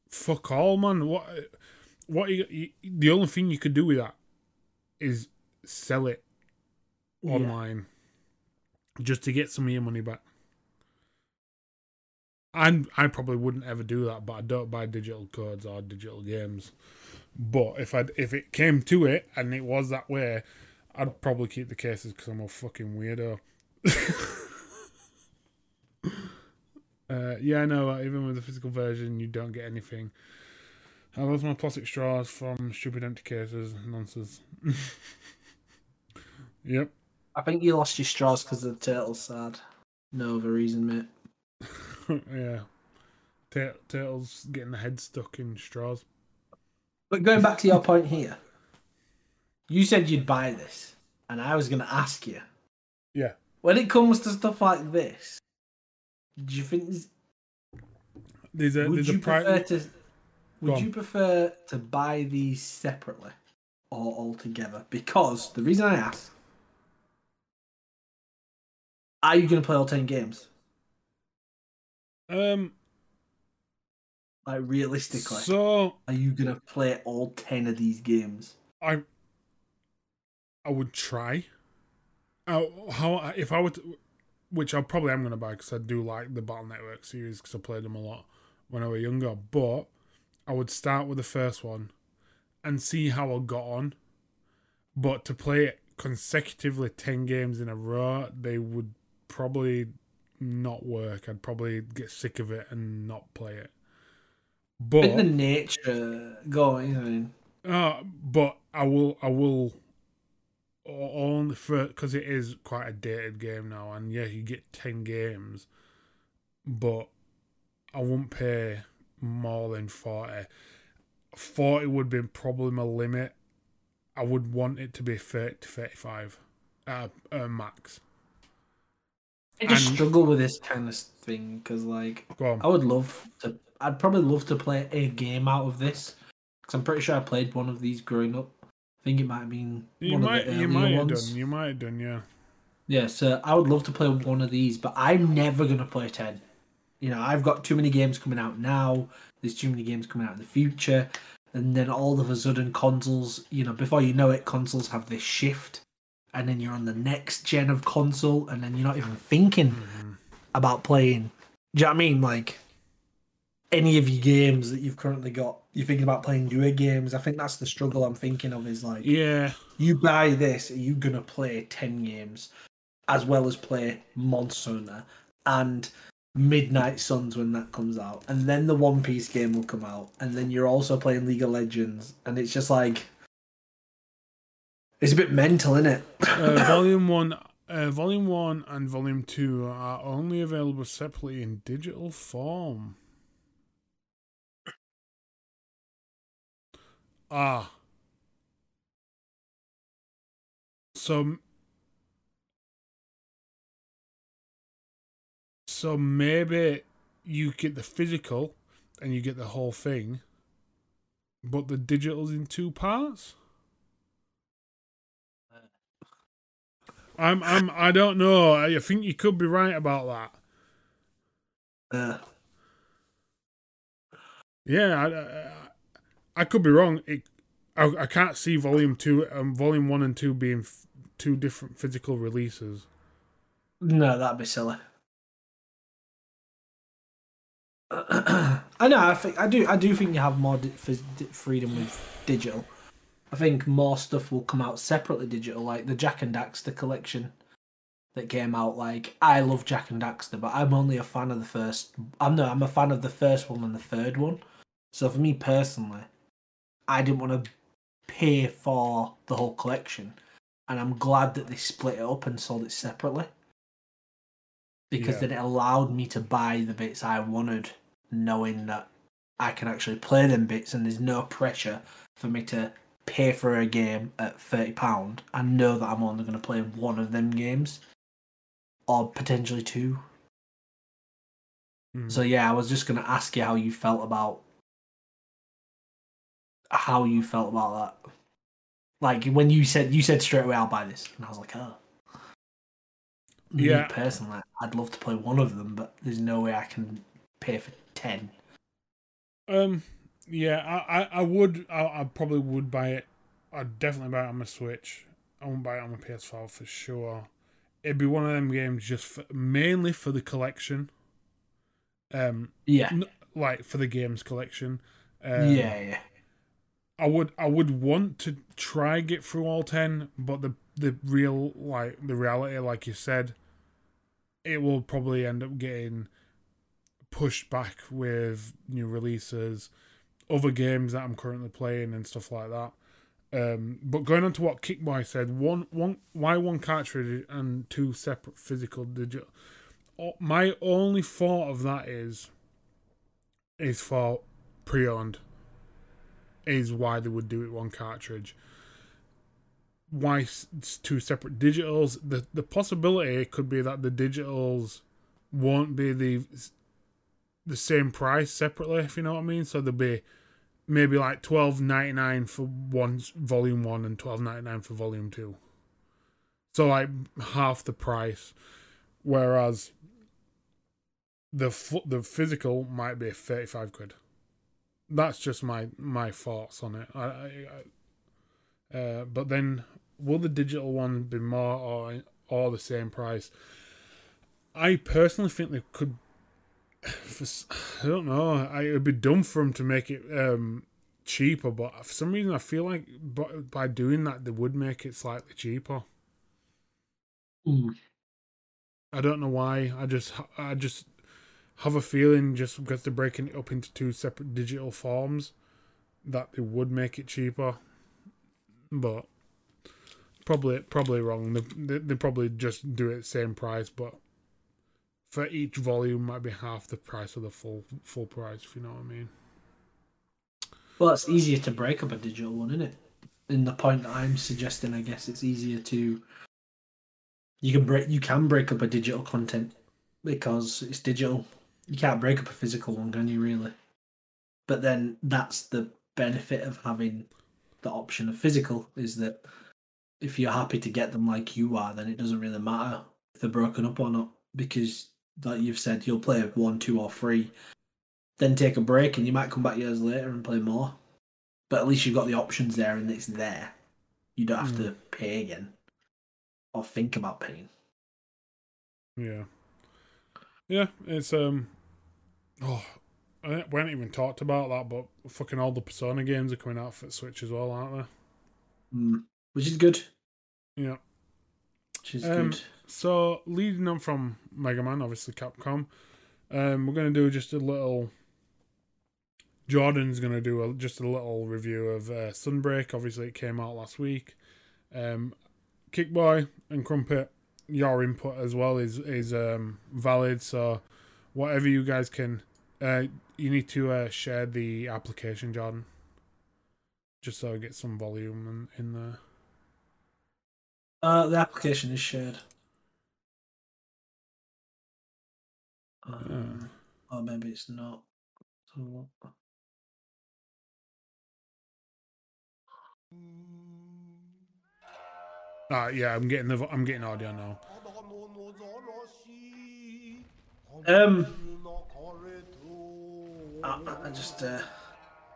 fuck all, man. What? What you, you, the only thing you could do with that is sell it online yeah. just to get some of your money back. And I probably wouldn't ever do that, but I don't buy digital codes or digital games. But if I if it came to it and it was that way, I'd probably keep the cases because I'm a fucking weirdo. uh, yeah, I know. Even with the physical version, you don't get anything. I love my plastic straws from stupid empty cases. Nonsense. Yep. I think you lost your straws because the turtle's sad. No other reason, mate. Yeah. Tur- turtle's getting the head stuck in straws. But going back to your point here, you said you'd buy this, and I was going to ask you. Yeah. When it comes to stuff like this, do you think... There's a, would there's you a pri- prefer to... Would you prefer to buy these separately or all together? Because the reason I ask, are you going to play all ten games? Um, like realistically, so are you going to play all ten of these games? I, I would try. Uh, how if I would, which I probably am going to buy because I do like the Battle Network series because I played them a lot when I was younger. But I would start with the first one and see how I got on. But to play it consecutively ten games in a row, they would probably not work. I'd probably get sick of it and not play it. But in the nature going, I mean, uh, but I will, I will only for because it is quite a dated game now, and yeah, you get ten games, but I won't pay more than forty. Forty would be probably my limit. I would want it to be thirty to thirty-five, uh, uh max. I just and, struggle with this kind of thing because, like, I would love to. I'd probably love to play a game out of this because I'm pretty sure I played one of these growing up. I think it might have been you one might, of the earlier you might have ones. Done, you might have done, yeah. Yeah, so I would love to play one of these, but I'm never going to play ten. You know, I've got too many games coming out now. There's too many games coming out in the future. And then all of a sudden consoles, you know, before you know it, consoles have this shift. And then you're on the next gen of console, and then you're not even thinking mm. about playing. Do you know what I mean? Like, any of your games that you've currently got, you're thinking about playing newer games. I think that's the struggle I'm thinking of is like, yeah, you buy this, are you going to play ten games as well as play Monster Hunter and Midnight Suns when that comes out? And then the One Piece game will come out, and then you're also playing League of Legends. And it's just like, it's a bit mental, isn't it? uh, volume one, uh, volume one, and volume two are only available separately in digital form. Ah, so so maybe you get the physical and you get the whole thing, but the digital's in two parts. I'm, I'm, I don't know. I think you could be right about that. Uh, yeah, I, I, I could be wrong. It, I, I can't see volume two, um, volume one and two being f- two different physical releases. No, that'd be silly. I know. I think I do. I do think you have more di- freedom with digital. I think more stuff will come out separately digital, like the Jak and Daxter collection that came out. Like, I love Jak and Daxter, but I'm only a fan of the first. I'm no, I'm a fan of the first one and the third one. So for me personally, I didn't want to pay for the whole collection, and I'm glad that they split it up and sold it separately because yeah. then it allowed me to buy the bits I wanted, knowing that I can actually play them bits, and there's no pressure for me to pay for a game at thirty pounds and know that I'm only going to play one of them games or potentially two. Mm. So yeah, I was just going to ask you how you felt about how you felt about that. Like, when you said, you said straight away, I'll buy this. And I was like, oh. Yeah. Me personally, I'd love to play one of them, but there's no way I can pay for ten. Um... Yeah, I, I, I would, I, I probably would buy it. I'd definitely buy it on my Switch. I wouldn't buy it on my P S four for sure. It'd be one of them games just for, mainly for the collection. Um, yeah. N- like, for the games collection. Um, yeah, yeah. I would, I would want to try get through all ten, but the, the real, like, the reality, like you said, it will probably end up getting pushed back with new releases, other games that I'm currently playing and stuff like that. Um, but going on to what Kickboy said, one, one, why one cartridge and two separate physical digital? My only thought of that is, is for pre-owned, is why they would do it one cartridge. Why two separate digitals? The the possibility could be that the digitals won't be the the same price separately, if you know what I mean. So there'll be maybe like twelve ninety-nine for one, volume one, and twelve ninety-nine for volume two. So like half the price, whereas the the physical might be thirty-five quid. That's just my my thoughts on it. I, I, uh, but then, will the digital one be more or or the same price? I personally think they could. For, I don't know. I, it'd be dumb for them to make it um, cheaper, but for some reason I feel like by doing that they would make it slightly cheaper. Mm. I don't know why. I just I just have a feeling, just because they're breaking it up into two separate digital forms, that they would make it cheaper. But probably probably wrong. They, they probably just do it the same price, but for each volume might be half the price of the full full price, if you know what I mean. Well, it's easier to break up a digital one, isn't it? And the point that I'm suggesting, I guess, it's easier to you can break you can break up a digital content because it's digital. You can't break up a physical one, can you, really? But then that's the benefit of having the option of physical, is that if you're happy to get them like you are, then it doesn't really matter if they're broken up or not, because like you've said, you'll play one, two, or three, then take a break, and you might come back years later and play more. But at least you've got the options there, and it's there. You don't have mm. to pay again, or think about paying. Yeah, yeah. It's um, oh, we haven't even talked about that, but fucking all the Persona games are coming out for Switch as well, aren't they? Mm. Which is good. Yeah. Which is um, good. So, leading on from Mega Man, obviously Capcom, um, we're going to do just a little... Jordan's going to do a, just a little review of uh, Sunbreak. Obviously, it came out last week. Um, Kickboy and Crumpet, your input as well is, is um, valid, so whatever you guys can... Uh, you need to uh, share the application, Jordan, just so I get some volume in, in there. Uh, the application is shared. Um, yeah. Or maybe it's not. So ah, yeah, I'm getting the I'm getting audio now. Um, I, I just uh,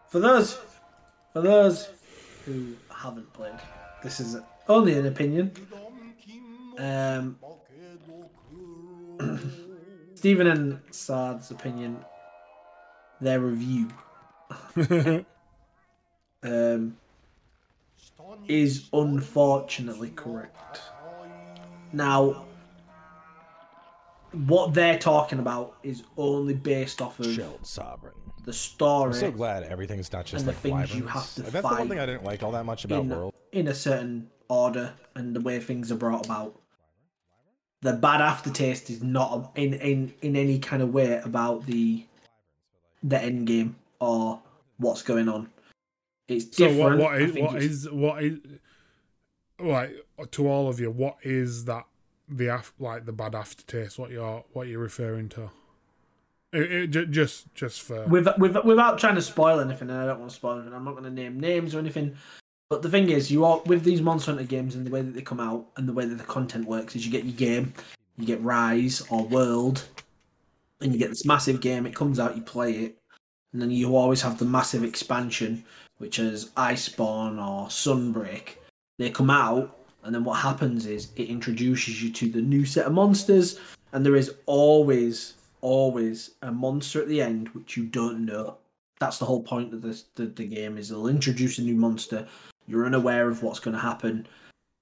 for those for those who haven't played, this is only an opinion. Um. Stephen and Sard's opinion, their review, um, is unfortunately correct. Now, what they're talking about is only based off of the story. I'm so glad everything's not just like the things vibrance. You have to That's fight. That's the one thing I didn't like all that much about in, World. In a certain order and the way things are brought about. The bad aftertaste is not in, in, in any kind of way about the the end game or what's going on. It's different. So what, what is what is what is like to all of you? What is that the af, like the bad aftertaste? What you're what you're referring to? It, it, just just for without, without trying to spoil anything, and I don't want to spoil anything. I'm not going to name names or anything. But the thing is, you are with these Monster Hunter games and the way that they come out and the way that the content works is you get your game, you get Rise or World, and you get this massive game, it comes out, you play it, and then you always have the massive expansion, which is Iceborne or Sunbreak. They come out, and then what happens is it introduces you to the new set of monsters, and there is always, always a monster at the end which you don't know. That's the whole point of this, the, the game, is they'll introduce a new monster. You're unaware of what's going to happen.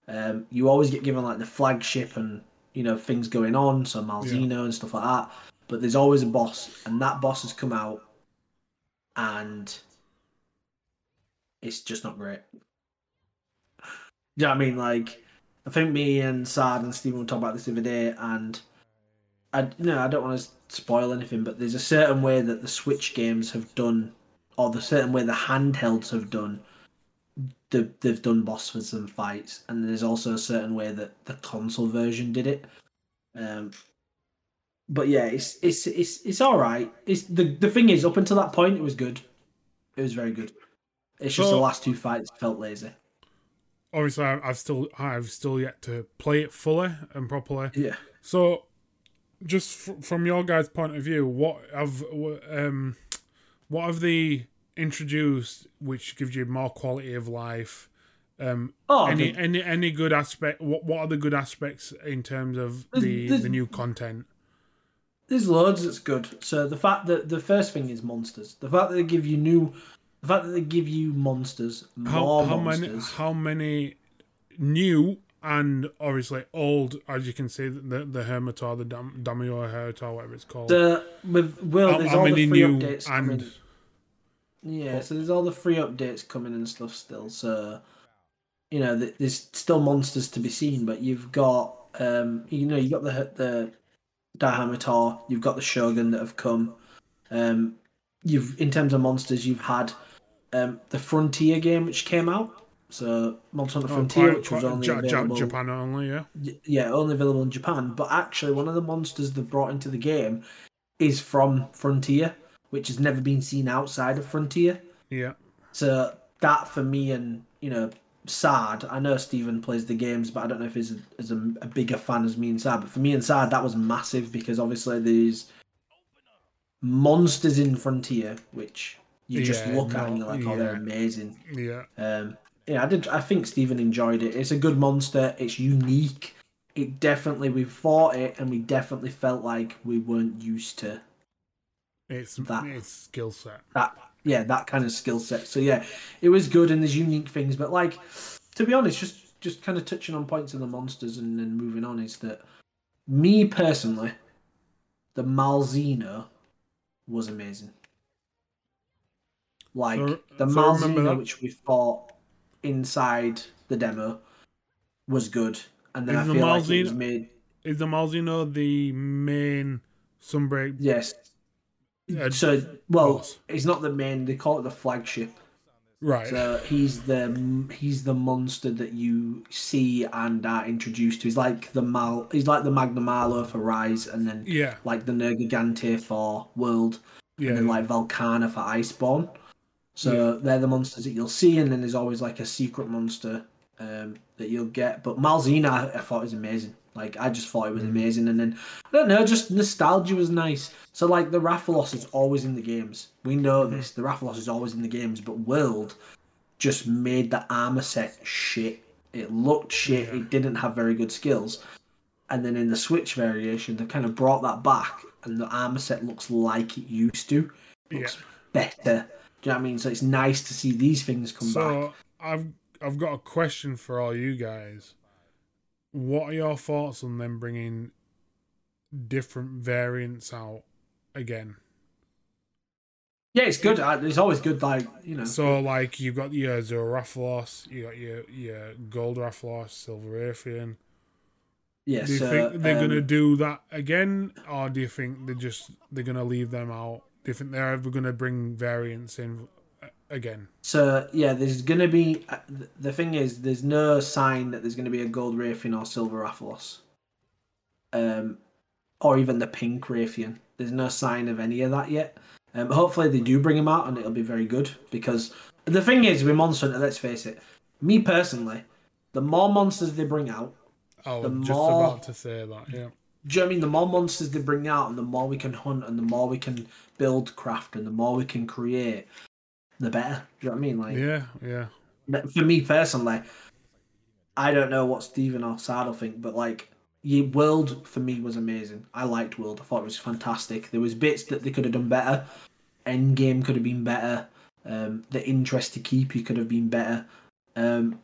Um, you always get given like the flagship and you know things going on, so Malzeno yeah. and stuff like that. But there's always a boss, and that boss has come out, and it's just not great. You know what I mean? Like, I think me and Sard and Steven were talking about this the other day, and I you know I don't want to spoil anything, but there's a certain way that the Switch games have done, or the certain way the handhelds have done. They've done boss fights and fights, and there's also a certain way that the console version did it. Um, but yeah, it's it's it's it's all right. It's the the thing is, up until that point, it was good. It was very good. It's so, just the last two fights felt lazy. Obviously, I've still I've still yet to play it fully and properly. Yeah. So, just f from your guys' point of view, what have um, what have they introduced which gives you more quality of life? Um, oh, any, any any good aspect? What what are the good aspects in terms of the the, the new content? There's loads that's good. So the fact that the first thing is monsters. The fact that they give you new. The fact that they give you monsters, more how, how monsters. Many, how many new and obviously old, as you can see, the the Hermitor, the Dam Damio Hermitor, whatever it's called. The, with, well, how, there's how all many the free new updates and coming. Yeah, so there's all the free updates coming and stuff still. So, you know, there's still monsters to be seen, but you've got, um, you know, you've got the the Dahamator, you've got the Shogun that have come. Um, you've in terms of monsters, you've had. Um, the Frontier game, which came out, so Monster Hunter oh, Frontier, quite, which was only ja available Japan only, yeah, yeah, only available in Japan. But actually, one of the monsters they brought into the game is from Frontier, which has never been seen outside of Frontier. Yeah. So that for me, and you know, Sad. I know Steven plays the games, but I don't know if he's a, is a, a bigger fan as me and Sad. But for me and Sad, that was massive because obviously there's monsters in Frontier, which. You yeah, just look no, at and you're like, oh, yeah. they're amazing. Yeah. Um, yeah, I did. I think Steven enjoyed it. It's a good monster. It's unique. It definitely, we fought it and we definitely felt like we weren't used to it's, that. It's skill set. That, yeah, that kind of skill set. So yeah, it was good and there's unique things. But like, to be honest, just, just kind of touching on points of the monsters and then moving on is that me personally, the Malzeno was amazing. Like, so, the so Malzeno, which we fought inside the demo, was good. And then is I feel the Malzeno, like it was made... Is the Malzeno the main Sunbreak? Yes. Uh, so, well, boss. It's not the main. They call it the flagship. Right. So he's the he's the monster that you see and are introduced to. He's like the Mal. He's like the Magna Marlo for Rise, and then yeah. like the Nergigante for World, yeah, and then yeah. like Volcana for Iceborne. So yeah. they're the monsters that you'll see, and then there's always like a secret monster um, that you'll get. But Malzeno, I, I thought was amazing. Like I just thought it was mm. amazing, and then I don't know, just nostalgia was nice. So like the Rathalos is always in the games. We know this. The Rathalos is always in the games, but World just made the armor set shit. It looked shit. Yeah. It didn't have very good skills. And then in the Switch variation, they kind of brought that back, and the armor set looks like it used to. It looks yeah. better. Do you know what I mean? So it's nice to see these things come so back. So I've I've got a question for all you guys. What are your thoughts on them bringing different variants out again? Yeah, it's good. It's always good, like you know. So like you've got your Zororaphlos, you got your your Gold Rathalos, Silver Atheon. Yeah. Do you so, think they're um, gonna do that again, or do you think they just they're gonna leave them out? Do you think they're ever going to bring variants in again? So, yeah, there's going to be... Uh, th the thing is, there's no sign that there's going to be a Gold Rathian or Silver Rathalos. Um, or even the Pink Rathian. There's no sign of any of that yet. Um, but hopefully they do bring them out and it'll be very good. Because the thing is, with Monster Hunter, let's face it. Me personally, the more monsters they bring out... Oh, the I'm just more... about to say that, yeah. Do you know what I mean? The more monsters they bring out and the more we can hunt and the more we can build craft and the more we can create, the better. Do you know what I mean? Like, yeah, yeah. For me personally, I don't know what Steven or Sad will think, but like, yeah, World for me was amazing. I liked World. I thought it was fantastic. There was bits that they could have done better. Endgame could have been better. Um, the interest to keep you could have been better. Um,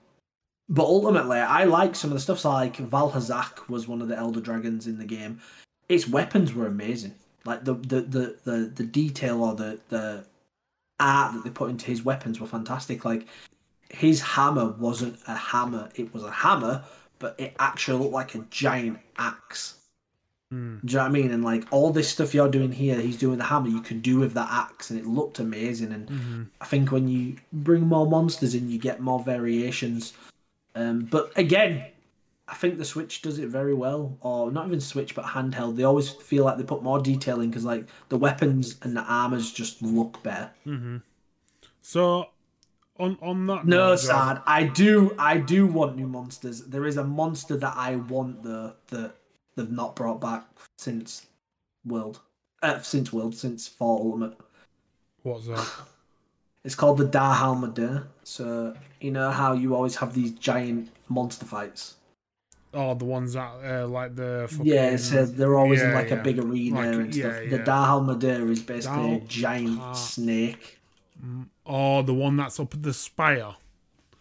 But ultimately, I like some of the stuff. So like Valhazak was one of the Elder Dragons in the game. Its weapons were amazing. Like the the the the, the detail or the, the art that they put into his weapons were fantastic. Like his hammer wasn't a hammer; it was a hammer, but it actually looked like a giant axe. Mm. Do you know what I mean? And like all this stuff you're doing here, he's doing the hammer. You could do with that axe, and it looked amazing. And mm-hmm. I think when you bring more monsters in, you get more variations. Um, but again, I think the Switch does it very well, or not even Switch, but handheld. They always feel like they put more detail in because, like, the weapons and the armors just look better. Mm-hmm. So on on that no, note, Sad. I do I do want new monsters. There is a monster that I want though that they've not brought back since World, uh, since World, since Fall Ultimate. What's that? It's called the Dar al-Madir. So you know how you always have these giant monster fights. Oh, the ones that uh, like the fucking... yeah, so they're always yeah, in like yeah. a big arena like, and yeah, stuff. Yeah. The Dar al-Madir is basically Dar... a giant ah. snake. Oh, the one that's up at the spire.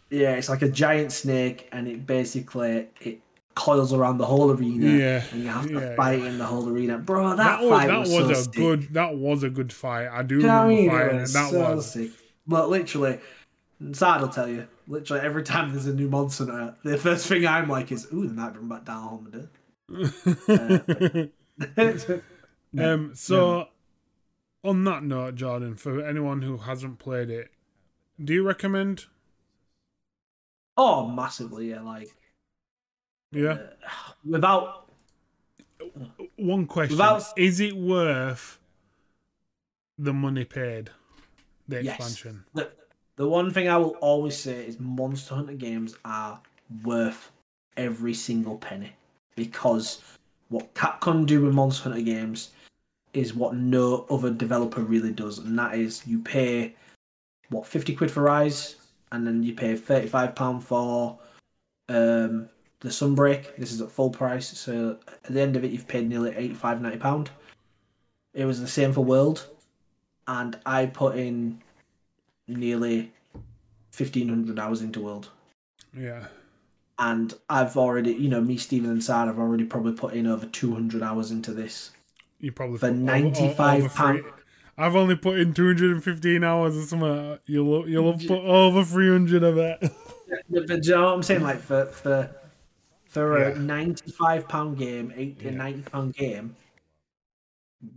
Yeah, it's like a giant snake, and it basically it coils around the whole arena. Yeah, and you have to yeah, fight yeah. in the whole arena, bro. That, that was, fight that was, was so a sick. good. That was a good fight. I do yeah, remember I mean, fighting. It was that so was sick. But literally, Sad will tell you. Literally every time there's a new monster, the first thing I'm like is, "Ooh, they might bring back Dar al-Madir." uh, but... um, so, yeah. on that note, Jordan, for anyone who hasn't played it, do you recommend? Oh, massively, yeah. Like, yeah. Uh, without one question, without... is it worth the money paid? The expansion. Yes. The, the one thing I will always say is Monster Hunter games are worth every single penny, because what Capcom do with Monster Hunter games is what no other developer really does, and that is you pay, what, fifty quid for Rise, and then you pay thirty-five pounds for um, the Sunbreak. This is at full price, so at the end of it you've paid nearly eighty-five, ninety pounds. It was the same for World. And I put in nearly fifteen hundred hours into World. Yeah. And I've already, you know, me, Steven, and Sarah, I've already probably put in over two hundred hours into this. You probably for ninety-five pounds. I've only put in two hundred fifteen hours or something. You'll you'll have put over three hundred of it. But, but you know what I'm saying? Like for for for yeah. a ninety-five pound game, eighty yeah. ninety pound game.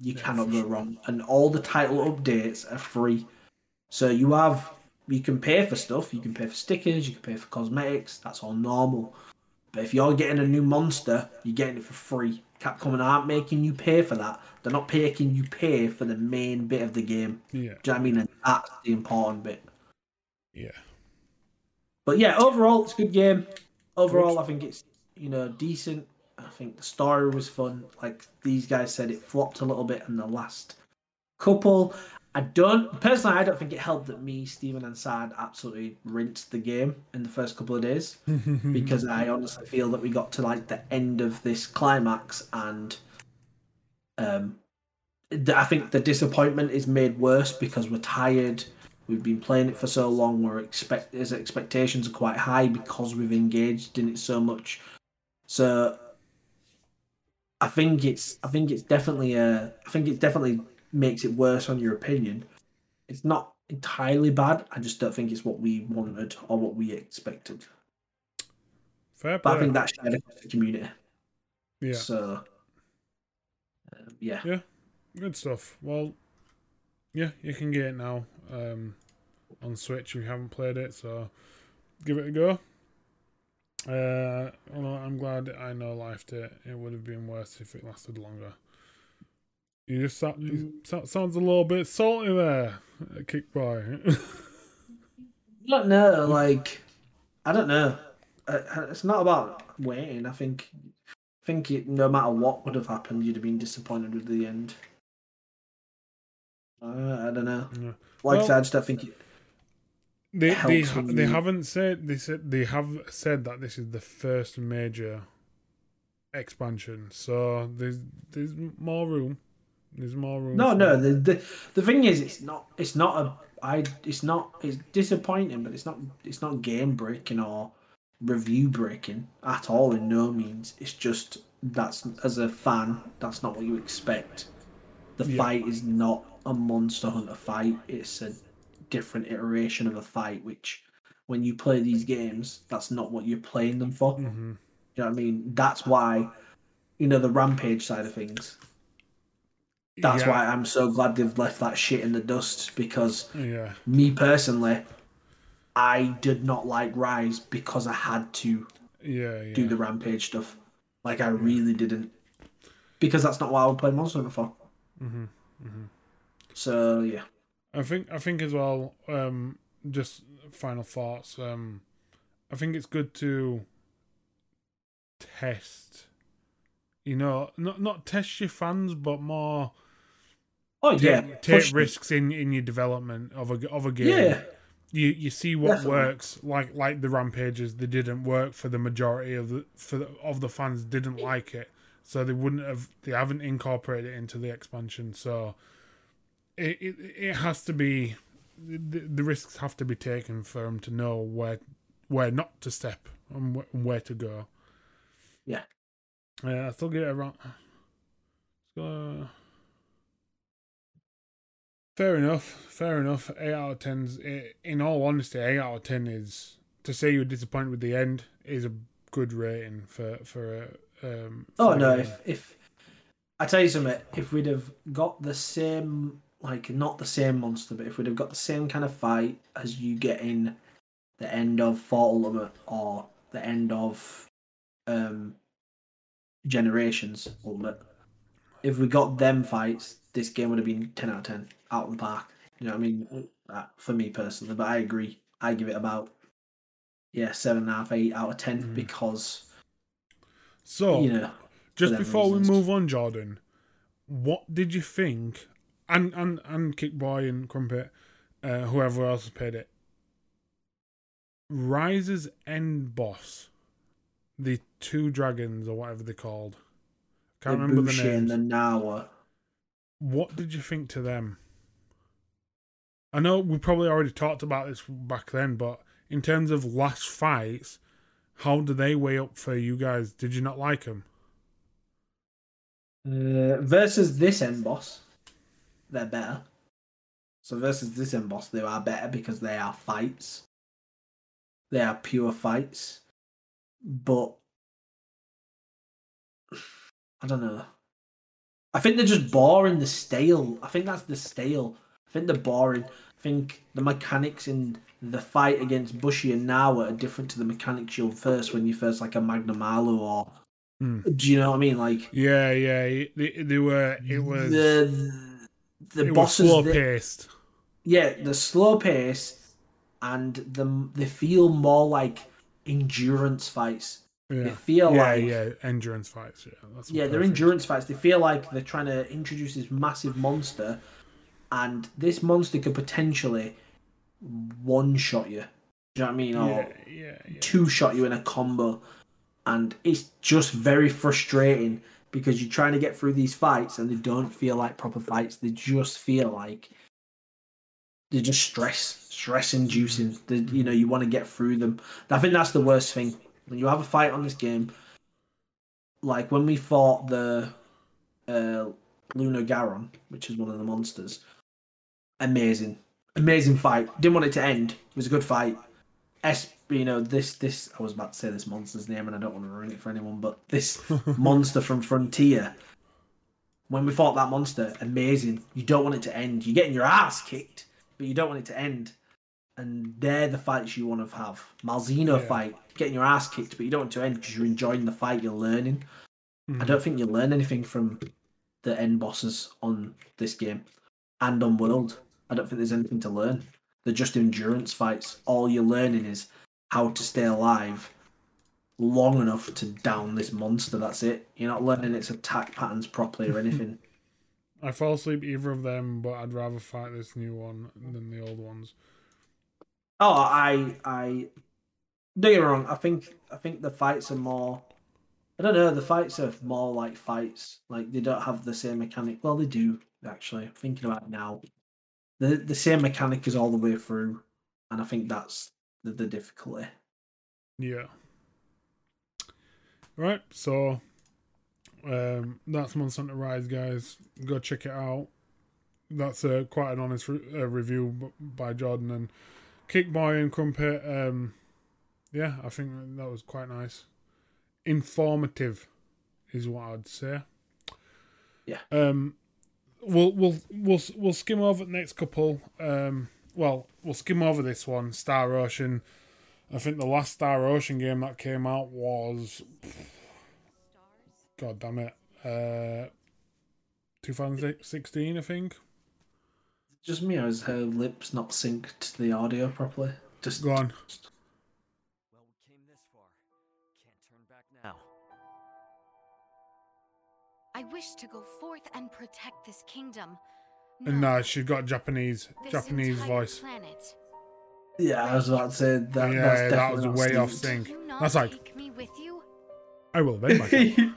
You yeah, cannot go wrong, and all the title updates are free. So you have, you can pay for stuff. You can pay for stickers. You can pay for cosmetics. That's all normal. But if you're getting a new monster, you're getting it for free. Capcom aren't making you pay for that. They're not making you pay for the main bit of the game. Yeah. Do you know what I mean? And that's the important bit. Yeah. But yeah, overall, it's a good game. Overall, good. I think it's, you know, decent. I think the story was fun. Like these guys said, it flopped a little bit in the last couple. I don't personally. I don't think it helped that me, Steven, and Sad absolutely rinsed the game in the first couple of days because I honestly feel that we got to like the end of this climax, and um, I think the disappointment is made worse because we're tired. We've been playing it for so long. We're expect his expectations are quite high because we've engaged in it so much. So. I think it's. I think it's definitely a. I think it definitely makes it worse on your opinion. It's not entirely bad. I just don't think it's what we wanted or what we expected. Fair play. But I think that's shared across the community. Yeah. So. Um, yeah. Yeah. Good stuff. Well. Yeah, you can get it now um, on Switch if you haven't played it. So, give it a go. Uh, well, I'm glad I know life to it would have been worse if it lasted longer. You just sat, you sat, sounds a little bit salty there, Kick Boy. I don't know, like I don't know. It's not about waiting. I think, I think it, no matter what would have happened, you'd have been disappointed with the end. Uh, I don't know. Yeah. Like well, so I just don't think it. They they, they haven't said they said they have said that this is the first major expansion, so there's there's more room. There's more room. No, no. The, the the thing is, it's not it's not a I it's not it's disappointing, but it's not it's not game breaking or review breaking at all in no means. It's just that's as a fan, that's not what you expect. The yeah. fight is not a Monster Hunter fight. It's a different iteration of a fight, which when you play these games, that's not what you're playing them for. Mm-hmm. You know what I mean? That's why, you know, the Rampage side of things. That's yeah. why I'm so glad they've left that shit in the dust, because yeah. me personally, I did not like Rise because I had to yeah, yeah. do the Rampage stuff. Like I yeah. really didn't, because that's not what I would play Monster Hunter for. Mm-hmm. Mm-hmm. So yeah. I think I think as well. Um, just final thoughts. Um, I think it's good to test. You know, not not test your fans, but more. Oh take, yeah, take Push risks in, in your development of a of a game. Yeah. You you see what Definitely. works, like like the Rampages. They didn't work for the majority of the for the, of the fans. Didn't like it, so they wouldn't have. They haven't incorporated it into the expansion. So it it, it has to be the, the risks have to be taken for them to know where where not to step and where, and where to go. Yeah, yeah. Uh, I still get it wrong. So. Fair enough, fair enough. eight out of tens, in all honesty, eight out of ten is, to say you're disappointed with the end, is a good rating for, for a... Um, for oh, no, a, if, if... I tell you something, if we'd have got the same, like, not the same monster, but if we'd have got the same kind of fight as you get in the end of Fort Ultimate or the end of um, Generations Ultimate, if we got them fights, this game would have been ten out of ten. Out of the park, you know what I mean? For me personally, but I agree. I give it about yeah, seven and a half, eight out of ten mm. because. So, you know, just before reasons. we move on, Jordan, what did you think? And and and Kickboy and Crumpet, uh, whoever else has played it. Rise's end boss, the two dragons or whatever they're called. Can't the remember Bushi the names. And the Nawa. What did you think to them? I know we probably already talked about this back then, but in terms of last fights, how do they weigh up for you guys? Did you not like them? Uh, versus this end boss, they're better. So versus this end boss, they are better because they are fights. They are pure fights. But, I don't know. I think they're just boring, the stale. I think that's the stale. I think they're boring. I think the mechanics in the fight against Bushi and Nawa are different to the mechanics you'll first when you first like a Magnum Alu or mm. do you know what I mean? Like yeah, yeah, they, they were. It was the the it bosses was slow paced. Yeah, the slow pace, and the they feel more like endurance fights. Yeah. They feel yeah, like yeah, endurance fights. Yeah, that's yeah, they're endurance fights. They feel like they're trying to introduce this massive monster. And this monster could potentially one-shot you. Do you know what I mean? Or yeah, yeah, yeah. two-shot you in a combo. And it's just very frustrating because you're trying to get through these fights and they don't feel like proper fights. They just feel like they're just stress, stress-inducing. They, you know, you want to get through them. I think that's the worst thing. When you have a fight on this game, like when we fought the uh, Lunar Garon, which is one of the monsters, Amazing, amazing fight. Didn't want it to end. It was a good fight. S, you know, this this. I was about to say this monster's name, and I don't want to ruin it for anyone. But this monster from Frontier, when we fought that monster, amazing. You don't want it to end. You're getting your ass kicked, but you don't want it to end. And they're the fights you want to have. Malzeno yeah. fight, getting your ass kicked, but you don't want it to end because you're enjoying the fight. You're learning. Mm. I don't think you learn anything from the end bosses on this game and on World. I don't think there's anything to learn. They're just endurance fights. All you're learning is how to stay alive long enough to down this monster. That's it. You're not learning its attack patterns properly or anything. I fall asleep either of them, but I'd rather fight this new one than the old ones. Oh, I, I, don't get me wrong. I think, I think the fights are more. I don't know. The fights are more like fights. Like they don't have the same mechanic. Well, they do actually. I'm thinking about it now. The the same mechanic is all the way through, and I think that's the, the difficulty. Yeah. Right, so um, that's Monster Hunter Rise, guys. Go check it out. That's a quite an honest re- uh, review by Jordan and Kickboy and Crumpet. Um, yeah, I think that was quite nice. Informative, is what I'd say. Yeah. Um. We'll we'll we'll we'll skim over the next couple. Um, well, we'll skim over this one, Star Ocean. I think the last Star Ocean game that came out was, God damn it, uh, twenty sixteen, I think. just Mia, is her lips not synced to the audio properly? Just go on. Well, we came this far. Can't turn back now. I wish to go forth and protect this kingdom. No, no she's got Japanese Japanese voice. Planet. Yeah, I was about to say that. Yeah, that's that was way off sync. That's like. Take me with you? I will then.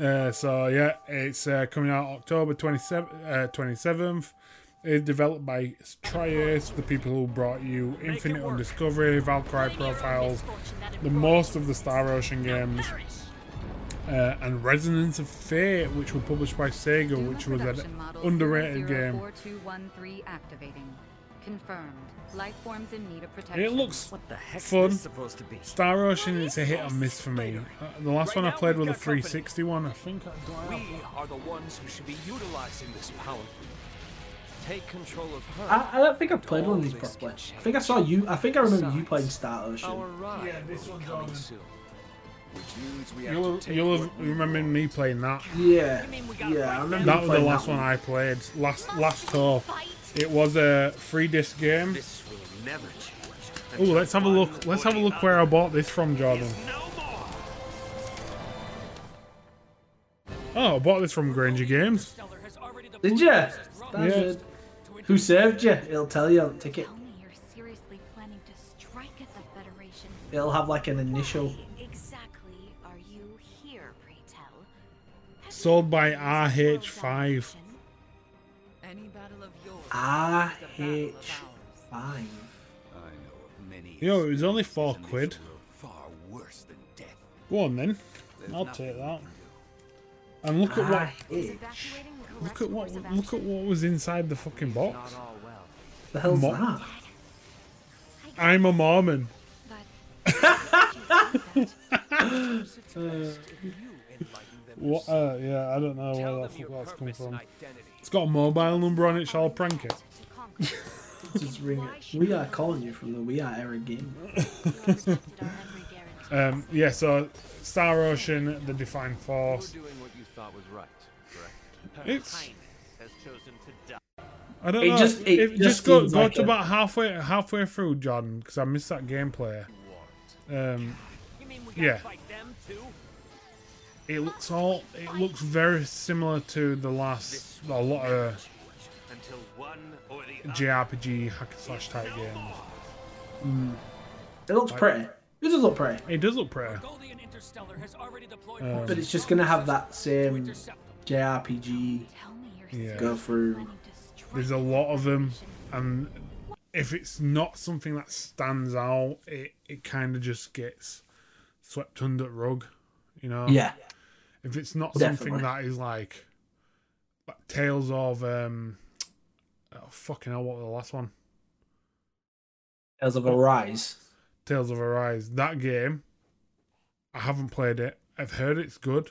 Uh, so yeah, it's uh, coming out October twenty-seventh. It's developed by Tri-Ace, the people who brought you Make Infinite Undiscovery, Valkyrie Profiles, the most of the Star Ocean games, uh, and Resonance of Fate, which were published by Sega, Duma which was an underrated game. Confirmed. Life forms in need of protection. It looks what the heck fun. Is supposed to be? Star Ocean is a hit or miss for me. Uh, the last right one I played was a three sixty one. I think I we are the ones who should be utilizing this power. Take control of her. I, I don't think I've played one of these properly. I think I saw you. I think I remember you playing Star Ocean. Yeah, this one's on. You'll, you'll have remembered me playing that. Yeah, yeah. I remember that was the last one. one I played. Last last tour. It was a free disc game. Oh, let's have a look. Let's have a look where I bought this from, Jordan. Oh, I bought this from Granger Games. Did you? Yeah. It. Who served you? It'll tell you on the ticket. It'll have like an initial. Sold by R H five. R H five. I Yo, it was only four quid. Go on then. I'll take that. And look at what look at what look at what was inside the fucking box. The hell's Mo that? I'm a Mormon. What? Uh, yeah, I don't know where that fuck that's come from. It's got a mobile number on it, shall I prank it? Just ring it. We are calling you from the We Are Era game. um, yeah, so Star Ocean, The Defined Force. It's... I don't know. It just, it it just, just go, go like to a... about halfway halfway through, Jordan, because I missed that gameplay. Um, yeah. It looks all. It looks very similar to the last. A lot of J R P G hack and slash type games. Mm. It looks like, pretty. It does look pretty. It does look pretty. Um, but it's just gonna have that same J R P G. Yeah. Go through. There's a lot of them, and if it's not something that stands out, it it kind of just gets swept under the rug. You know. Yeah. If it's not Definitely. something that is like, like Tales of um, oh, fucking hell, what was the last one? Tales of Arise. Tales of Arise. That game, I haven't played it. I've heard it's good.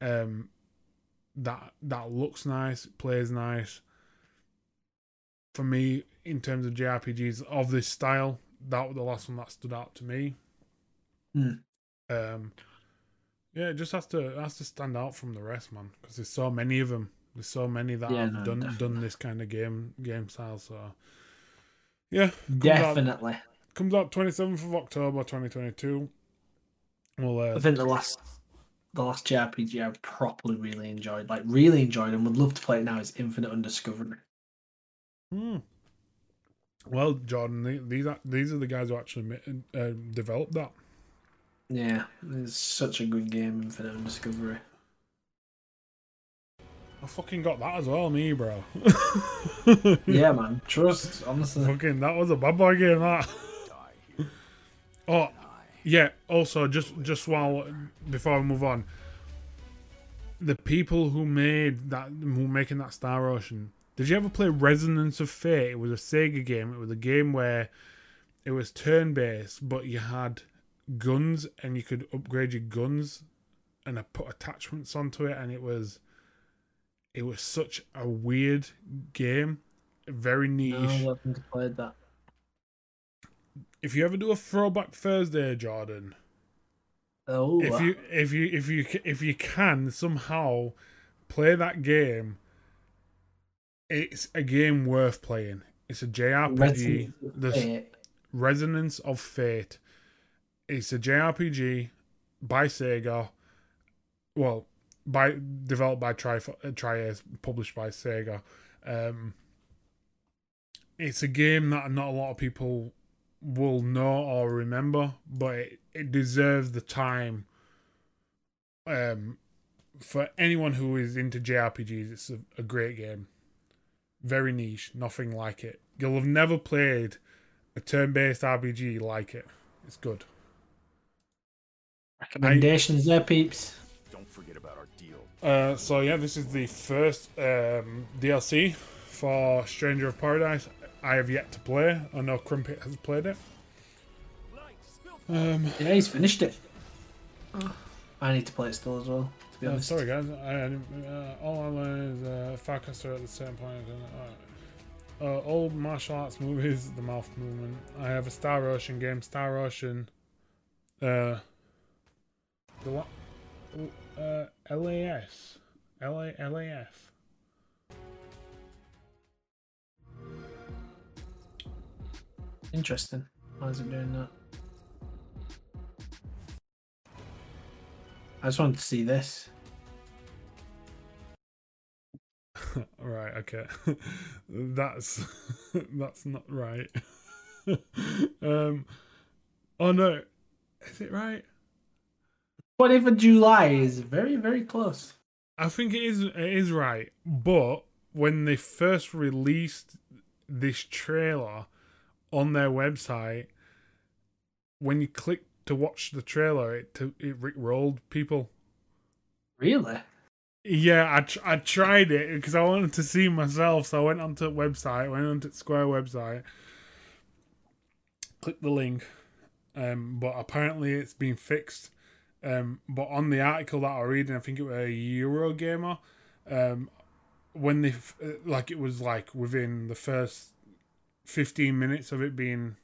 Um, that that looks nice. It plays nice. For me, in terms of J R P Gs of this style, that was the last one that stood out to me. Mm. Um. Yeah, it just has to has to stand out from the rest, man. Because there's so many of them. There's so many that yeah, have no, done definitely. done this kind of game game style. So yeah, comes definitely out, comes out twenty-seventh of October twenty twenty-two. Well, uh, I think the last the last J R P G I properly really enjoyed, like really enjoyed, and would love to play it now is Infinite Undiscovered. Hmm. Well, Jordan, these are these are the guys who actually uh, developed that. Yeah, it's such a good game, Infinite Undiscovery. I fucking got that as well, me, bro. Yeah, man. Trust, honestly. Fucking, that was a bad boy game, that. Oh, yeah. Also, just just while before we move on, the people who made that, who were making that Star Ocean. Did you ever play Resonance of Fate? It was a Sega game. It was a game where it was turn-based, but you had guns and you could upgrade your guns and I put attachments onto it, and it was it was such a weird game, very niche. No, I haven't played that. If you ever do a Throwback Thursday, Jordan, Oh. If you if you if you if you can somehow play that game, it's a game worth playing. It's a J R P G. Resonance, Resonance of Fate. It's a J R P G by Sega. Well, by developed by Tri-Ace, published by Sega. Um, it's a game that not a lot of people will know or remember, but it, it deserves the time. Um, for anyone who is into J R P Gs, it's a, a great game. Very niche, nothing like it. You'll have never played a turn-based R P G like it. It's good. Recommendations I, there, peeps. Don't forget about our deal. Uh, so yeah, this is the first um, D L C for Stranger of Paradise. I have yet to play. I know Crumpet has played it. Um, yeah, he's finished it. I need to play it still as well, to be uh, honest. Sorry guys, I, uh, all I learned is uh, Farcaster at the same point. Uh, uh, old martial arts movies, the mouth movement. I have a Star Ocean game, Star Ocean. Uh, the uh, L A S. L A L A F. Interesting. Why is it doing that? I just wanted to see this. Right, okay. That's that's not right. um oh no. Is it right? Whatever July is very, very close. I think it is it is right, but when they first released this trailer on their website, when you click to watch the trailer, it to, it rolled people. Really? Yeah, I tr I tried it because I wanted to see myself, so I went onto the website, went onto the Square website, clicked the link, um, but apparently it's been fixed. Um, but on the article that I read, and I think it was a Eurogamer, um, when they f like it was like within the first fifteen minutes of it being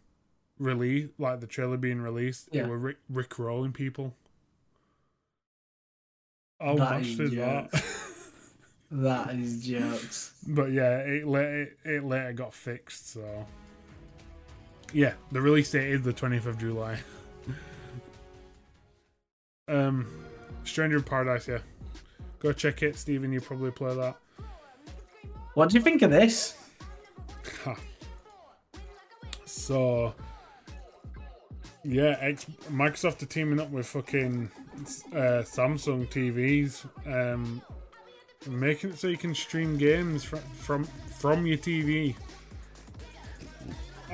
released, like the trailer being released, yeah. They were rick, rick rolling people. Oh, that is that. That is jokes. But yeah, it later, it, it later got fixed, so. Yeah, the release date is the twentieth of July. um, Stranger of Paradise, yeah. Go check it, Stephen, you probably play that. What do you think of this? So, yeah, X Microsoft are teaming up with fucking uh, Samsung T Vs, um, making it so you can stream games from from from your T V.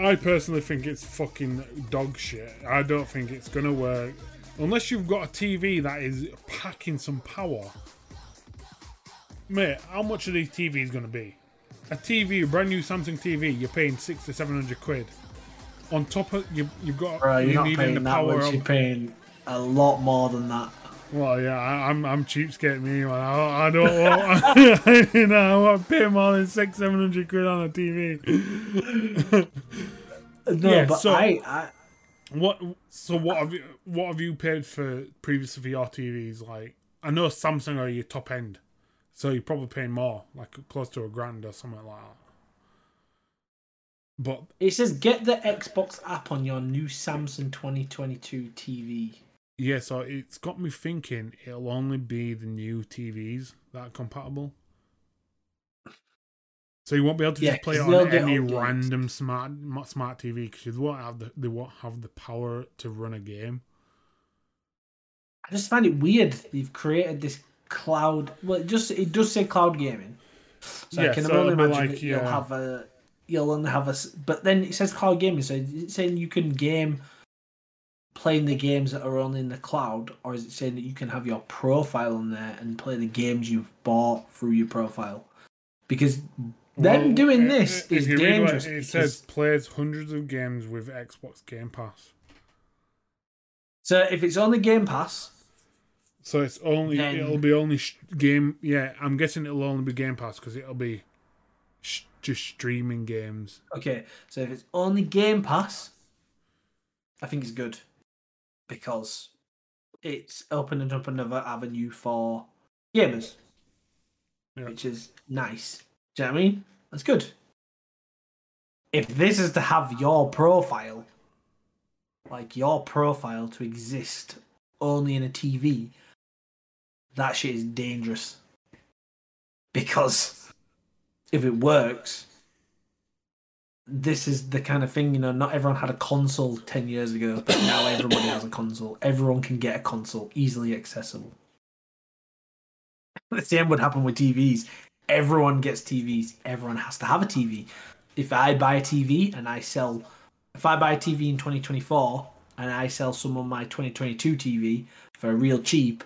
I personally think it's fucking dog shit. I don't think it's gonna work unless you've got a T V that is packing some power. Mate, how much are these T Vs gonna be? A T V, a brand new Samsung T V, you're paying six to seven hundred quid. On top of you, you've got. Bro, you're, you're not paying the that much. You're paying a lot more than that. Well, yeah, I, I'm I'm cheapskate me. I, I don't want. You know, I want to pay more than six, seven hundred quid on a T V. No, yeah, but so I, I. What? So what have you? What have you paid for previously for your T Vs? Like, I know Samsung are your top end, so you're probably paying more, like close to a grand or something like that. But it says get the Xbox app on your new Samsung twenty twenty-two T V. Yeah, so it's got me thinking it'll only be the new T Vs that are compatible. So you won't be able to yeah, just play it on any random smart smart T V because they won't have the they won't have the power to run a game. I just find it weird they've created this cloud. Well, it just it does say cloud gaming, so yeah, I can so only imagine like, that yeah. you'll have a. You'll only have a, but then it says cloud gaming, so is it saying you can game playing the games that are only in the cloud, or is it saying that you can have your profile on there and play the games you've bought through your profile? Because well, them doing it, this it, is dangerous. It says plays hundreds of games with Xbox Game Pass. So if it's only Game Pass, so it's only then, it'll be only game. Yeah, I'm guessing it'll only be Game Pass because it'll be. Just streaming games. Okay, so if it's only Game Pass, I think it's good because it's opening up another avenue for gamers, yeah. which is nice. Do you know what I mean? That's good. If this is to have your profile, like your profile to exist only in a T V, that shit is dangerous. Because if it works, this is the kind of thing, you know, not everyone had a console ten years ago, but now everybody has a console. Everyone can get a console, easily accessible. The same would happen with T Vs. Everyone gets T Vs. Everyone has to have a T V. If I buy a T V and I sell... If I buy a T V in twenty twenty-four and I sell someone my twenty twenty-two T V for real cheap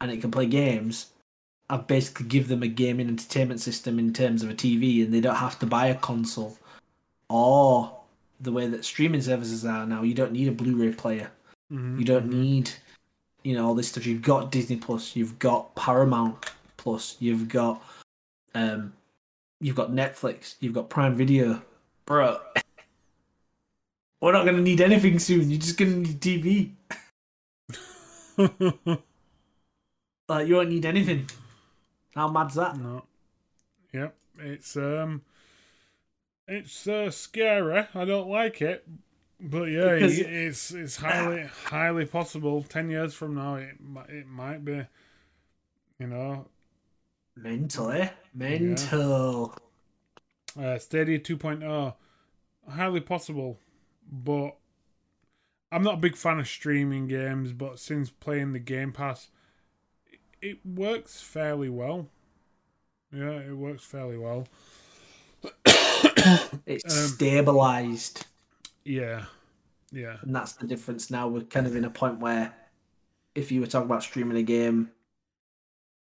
and it can play games, I basically give them a gaming entertainment system in terms of a T V, and they don't have to buy a console. Or the way that streaming services are now, you don't need a Blu-ray player. Mm-hmm. You don't need, you know, all this stuff. You've got Disney Plus, you've got Paramount Plus, you've got... Um, you've got Netflix, you've got Prime Video, bro. We're not going to need anything soon. You're just going to need T V. Like, you won't need anything. How mad's that? No. Yep, yeah, it's um, it's uh, scary. I don't like it, but yeah, because it's it's highly highly possible. Ten years from now, it it might be, you know. Mental, eh? Mental. Yeah. Uh, Stadia two point oh. Highly possible, but I'm not a big fan of streaming games, but since playing the Game Pass, it, it works fairly well. Yeah, it works fairly well. It's um, stabilised. Yeah. Yeah. And that's the difference now. We're kind of in a point where if you were talking about streaming a game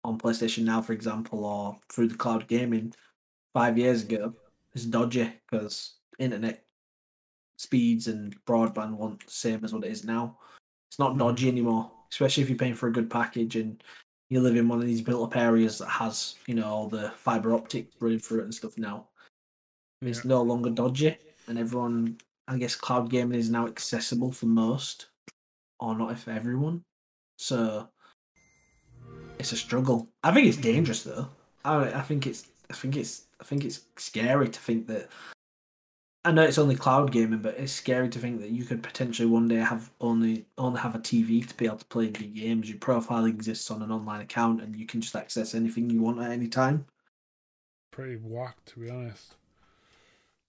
on PlayStation Now, for example, or through the cloud gaming five years ago, it's dodgy because internet speeds and broadband weren't the same as what it is now. It's not dodgy anymore, especially if you're paying for a good package and you live in one of these built-up areas that has, you know, all the fibre optic running through it and stuff now. Yeah. It's no longer dodgy, and everyone, I guess cloud gaming is now accessible for most, or not if everyone. So... it's a struggle. I think it's dangerous though. I I think it's I think it's I think it's scary to think that. I know it's only cloud gaming, but it's scary to think that you could potentially one day have only only have a T V to be able to play the games. Your profile exists on an online account, and you can just access anything you want at any time. Pretty whack, to be honest.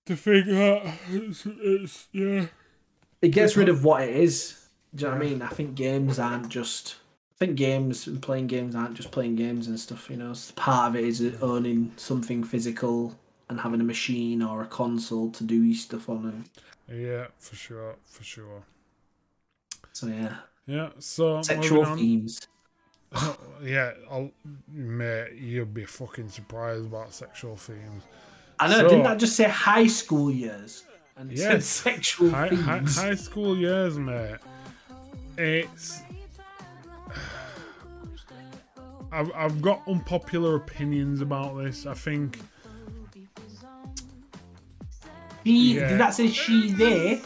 To think that it's, it's yeah. It gets rid of what it is. Do you know what I mean? I think games aren't just. I think games and playing games aren't just playing games and stuff, you know. Part of it is owning something physical and having a machine or a console to do stuff on it. Yeah, for sure, for sure. So, yeah. Yeah, so... sexual themes. Oh, yeah, I'll, mate, you'd be fucking surprised about sexual themes. I know, so, didn't I just say high school years? And yes, said sexual high, themes. High, high school years, mate. It's... I've, I've got unpopular opinions about this. I think she, yeah. Did that say she there?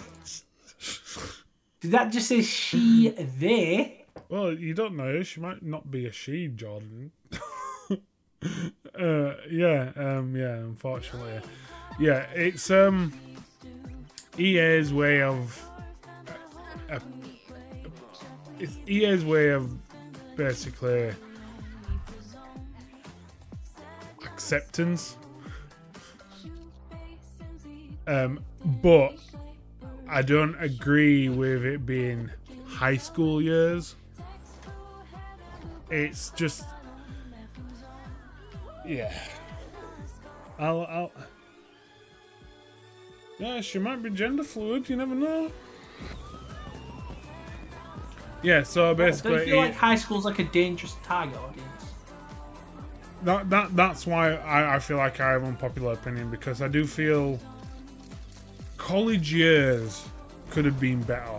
Did that just say she there? Well, you don't know. She might not be a she, Jordan. uh, yeah, um, yeah. Unfortunately, yeah. It's um, E A's way of. Uh, uh, it's E A's way of basically. Acceptance, um, but I don't agree with it being high school years. It's just, yeah. I'll, I'll, yeah. She might be gender fluid. You never know. Yeah. So basically, don't you feel like high school's like a dangerous target audience? That, that that's why I, I feel like I have an unpopular opinion, because I do feel college years could have been better.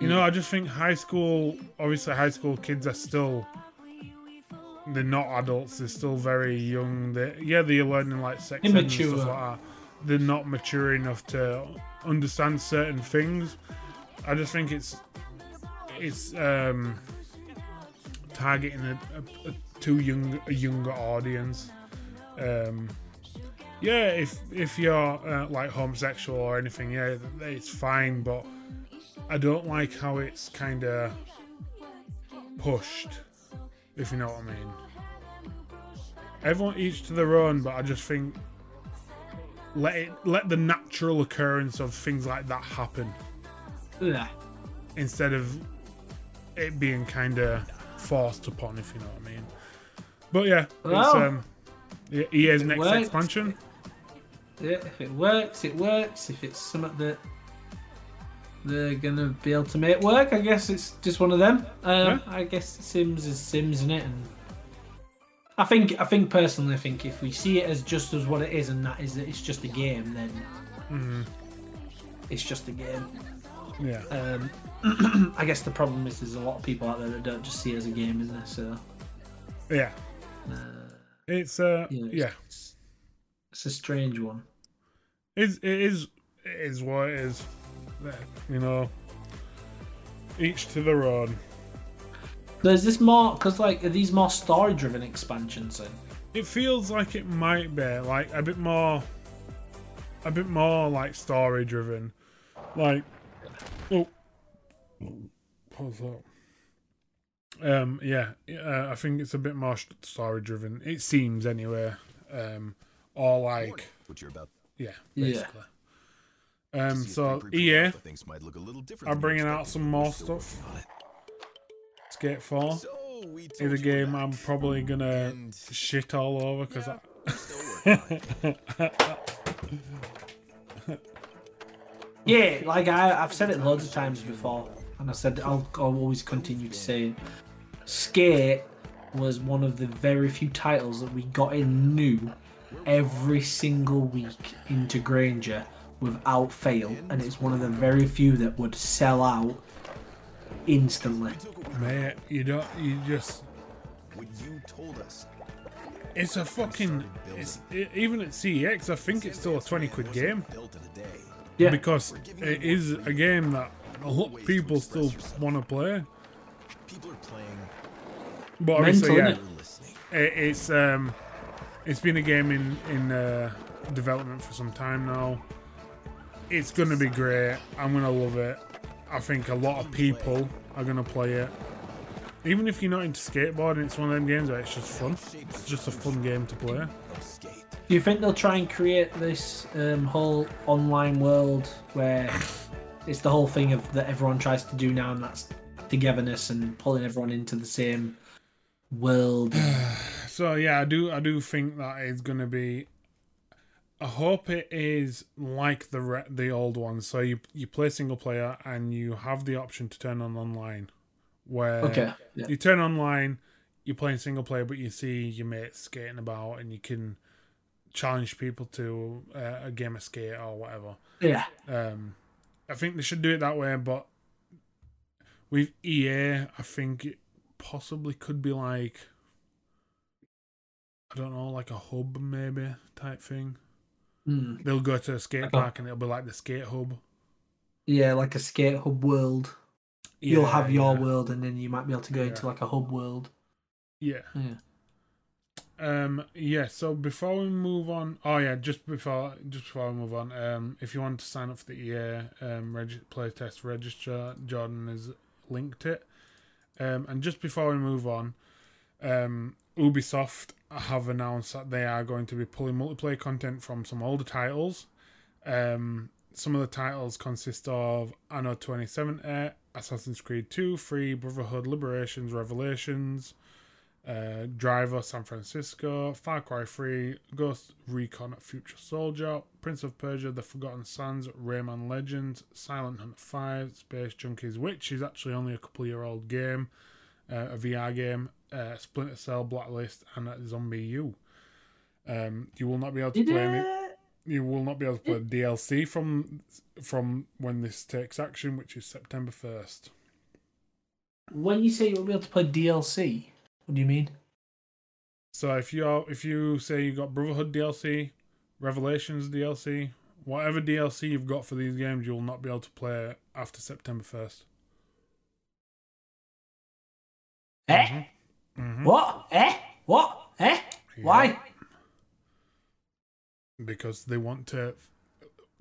You know, I just think high school, obviously high school kids are still, they're not adults, they're still very young. They, yeah, they're learning like sex ed and stuff like that. They're not mature enough to understand certain things. I just think it's it's um, targeting a, a, a too young, a younger audience. Um, yeah, if if you're uh, like homosexual or anything, yeah, it's fine. But I don't like how it's kind of pushed, if you know what I mean. Everyone each to their own, but I just think let it let the natural occurrence of things like that happen. Yeah. Instead of it being kind of forced upon, if you know what I mean. But yeah, well, it's um, E A's it next works. expansion. Yeah, if it works, it works. If it's something that they're gonna be able to make work, I guess it's just one of them. Um, yeah. I guess Sims is Sims, isn't it? And I think, I think personally, I think if we see it as just as what it is, and that is that it's just a game, then mm-hmm. it's just a game. Yeah. Um, I guess the problem is there's a lot of people out there that don't just see it as a game, isn't there? So. Yeah. Uh, it's uh you know, it's, yeah. It's, it's a strange one. It's, it is. It is what it is. You know. Each to their own. There's this more because like are these more story-driven expansions then? It feels like it might be like a bit more, a bit more like story-driven, like. Oh, what was that? Um, yeah, uh, I think it's a bit more story-driven. It seems, anyway. Um, or like, what you're about. Yeah, basically. Yeah. Um, so E A, are bringing out some more stuff. Skate four is a game I'm probably gonna shit all over because. I... Yeah, like I, I've said it loads of times before, and I said I'll, I'll always continue to say it. Skate was one of the very few titles that we got in new every single week into Grainger without fail, and it's one of the very few that would sell out instantly. Mate, you don't, you just. It's a fucking. It's even at C E X, I think it's still a twenty quid game. Yeah. Because it is a game that a lot of people still want to play. But obviously, yeah, it, it's um, it's been a game in in uh, development for some time now. It's gonna be great. I'm gonna love it. I think a lot of people are gonna play it. Even if you're not into skateboarding, it's one of them games where it's just fun. It's just a fun game to play. Do you think they'll try and create this um, whole online world where it's the whole thing of that everyone tries to do now, and that's togetherness and pulling everyone into the same world? So yeah, I do. I do think that is going to be. I hope it is like the re the old one. So you you play single player and you have the option to turn on online, where okay. yeah. you turn online, you're playing single player, but you see your mates skating about, and you can. Challenge people to uh, a game of skate or whatever. Yeah. Um, I think they should do it that way, but with E A, I think it possibly could be like, I don't know, like a hub maybe type thing. Mm. They'll go to a skate park and it'll be like the skate hub. Yeah, like a skate hub world. Yeah, You'll have your yeah. world, and then you might be able to go yeah. into like a hub world. Yeah. Yeah. Um, yeah, so before we move on, oh yeah, just before just before we move on, um, if you want to sign up for the E A um, reg playtest register, Jordan has linked it. Um, and just before we move on, um, Ubisoft have announced that they are going to be pulling multiplayer content from some older titles. Um, some of the titles consist of Anno twenty seventy, Assassin's Creed two, three, Brotherhood, Liberations, Revelations... Uh, Driver, San Francisco, Far Cry three, Ghost Recon, Future Soldier, Prince of Persia, The Forgotten Sands, Rayman Legends, Silent Hunt five, Space Junkies, which is actually only a couple year old game, uh, a V R game, uh, Splinter Cell, Blacklist, and Zombie U. Um, you will not be able to play any, you will not be able to play D L C from from when this takes action, which is September first. When you say you will be able to play D L C. What do you mean? So if you if you say you got Brotherhood D L C, Revelations D L C, whatever D L C you've got for these games, you will not be able to play after September first. Eh? Mm-hmm. Mm-hmm. What? Eh? What? Eh? Yeah. Why? Because they want to...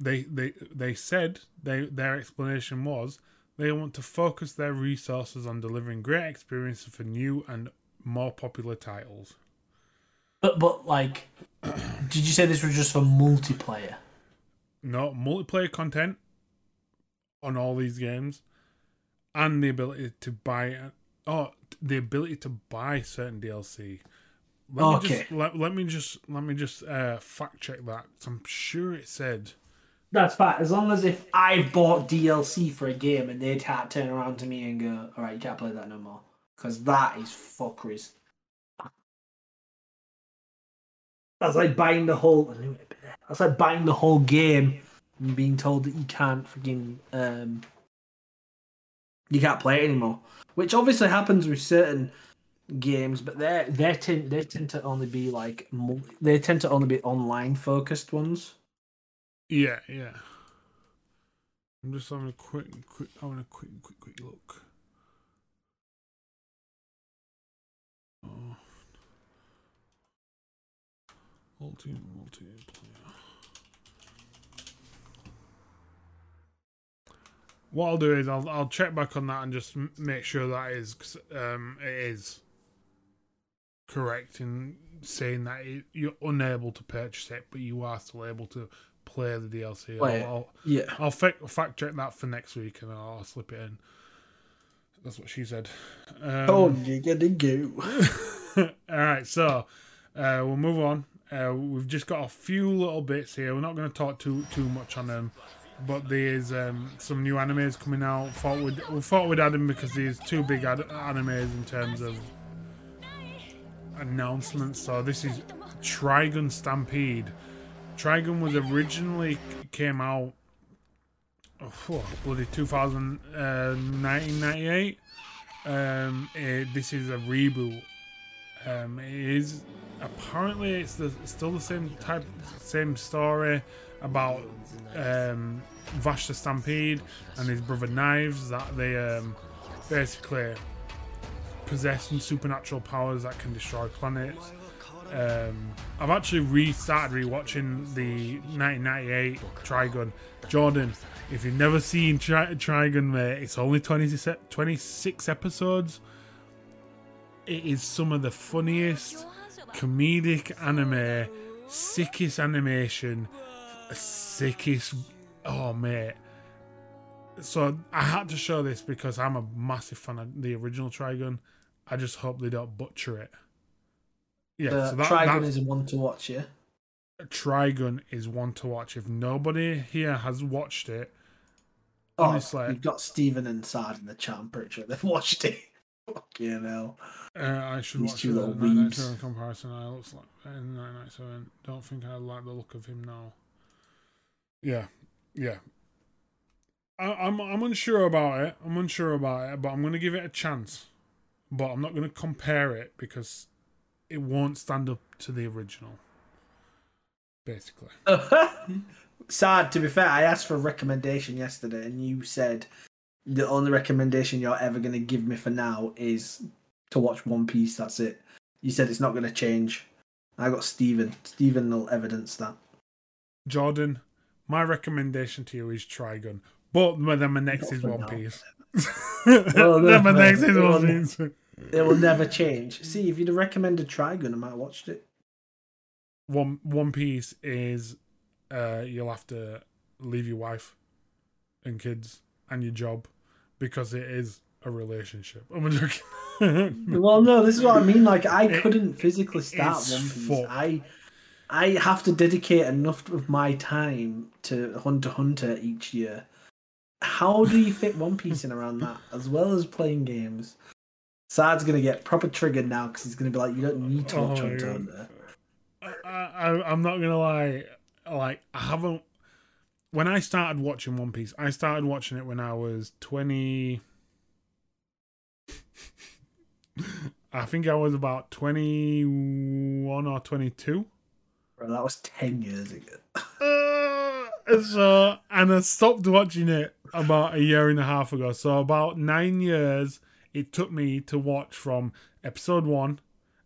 They they they said they their explanation was they want to focus their resources on delivering great experiences for new and more popular titles. But but like, did you say this was just for multiplayer? No, multiplayer content on all these games, and the ability to buy oh the ability to buy certain D L C. Let okay. Me just, let, let me just let me just uh, fact check that. I'm sure it said. That's fine. As long as if I've bought D L C for a game and they can't turn around to me and go, all right, you can't play that no more. Because that is fuckeries. That's like buying the whole... That's like buying the whole game and being told that you can't freaking... Um, you can't play it anymore. Which obviously happens with certain games, but they they tend they tend to only be like... They tend to only be online-focused ones. Yeah, yeah. I'm just having a quick, quick. I want a quick, quick, quick look. Oh, multi, multiplayer. What I'll do is I'll I'll check back on that and just make sure that is um it is correct in saying that you're unable to purchase it, but you are still able to play the D L C. Play I'll, I'll, yeah. I'll fact check that for next week and I'll slip it in. That's what she said. Um, oh, you gotta go. All right, so uh, we'll move on. Uh, we've just got a few little bits here. We're not going to talk too too much on them, but there's um, some new animes coming out. We thought we'd, we thought we'd add them because there's two big ad animes in terms of announcements. So this is Trigun Stampede. Trigun was originally came out oh, bloody nineteen ninety-eight. Um, it, this is a reboot. Um, it is apparently it's the, still the same type, same story about um, Vash the Stampede and his brother Knives, that they um, basically possess supernatural powers that can destroy planets. Um, I've actually restarted rewatching the nineteen ninety-eight Trigun. Jordan, if you've never seen Tri Trigun, mate, it's only twenty-six episodes. It is some of the funniest, comedic anime, sickest animation, sickest. Oh, mate. So I had to show this because I'm a massive fan of the original Trigun. I just hope they don't butcher it. Yeah, uh, so that, Trigun is one to watch, yeah? Trigun is one to watch. If nobody here has watched it, oh, honestly... You've got Steven and Sard in the chat, I'm pretty sure they've watched it. Fucking hell. Uh, I should These watch two it. Little in comparison, I looks like in nineteen ninety-seven. Don't think I like the look of him now. Yeah, yeah. I, I'm, I'm unsure about it. I'm unsure about it, but I'm going to give it a chance. But I'm not going to compare it because... It won't stand up to the original, basically. Sad, to be fair, I asked for a recommendation yesterday, and you said the only recommendation you're ever going to give me for now is to watch One Piece, that's it. You said it's not going to change. I got Steven. Steven will evidence that. Jordan, my recommendation to you is Trigun. But then my next is One Piece. Then my next is One Piece. It will never change. See, if you'd have recommended Trigun, I might have watched it. One One Piece is uh, you'll have to leave your wife and kids and your job because it is a relationship. I'm joking. Well, no, this is what I mean. Like, I it, couldn't physically start One Piece. Fuck. I I have to dedicate enough of my time to Hunter x Hunter each year. How do you fit One Piece in around that, as well as playing games? Sad's gonna get proper triggered now because he's gonna be like, "You don't need to watch Hunter x Hunter." I'm not gonna lie, like I haven't. When I started watching One Piece, I started watching it when I was twenty. I think I was about twenty-one or twenty-two. Bro, that was ten years ago. uh, so, and I stopped watching it about a year and a half ago. So about nine years it took me to watch from episode one.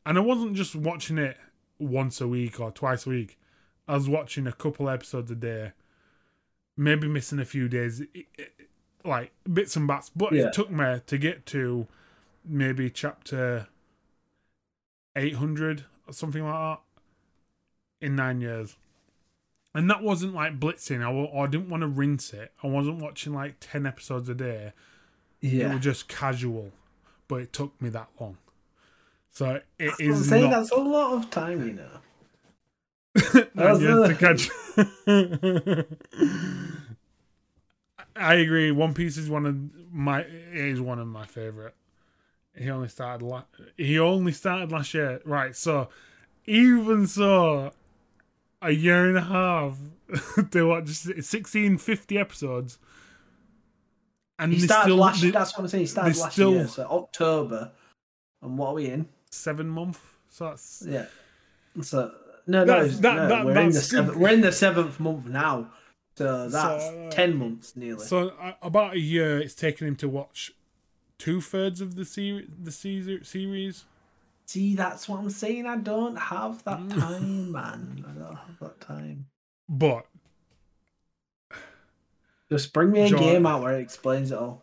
And I wasn't just watching it once a week or twice a week. I was watching a couple episodes a day, maybe missing a few days, it, it, like bits and bats. But yeah. It took me to get to maybe chapter eight hundred or something like that in nine years. And that wasn't like blitzing. I, w- I didn't want to rinse it. I wasn't watching like ten episodes a day. Yeah. It was just casual, but it took me that long. So it that's is. I'm saying not... that's a lot of time, you know. Nine years to catch. I agree. One Piece is one of my it is one of my favorite. He only started. La- he only started last year, right? So, even so, a year and a half to watch sixteen fifty episodes. And he started still, last. They, that's what I'm saying. He started last still, year, so October. And what are we in? Seven month. So that's yeah. So no, no, that, no that, we're, that, in the seven, we're in the seventh month now. So that's so, uh, ten months nearly. So uh, about a year it's taken him to watch two thirds of the series. The series. See, that's what I'm saying. I don't have that time, man. I don't have that time. But just bring me a John, game out where it explains it all.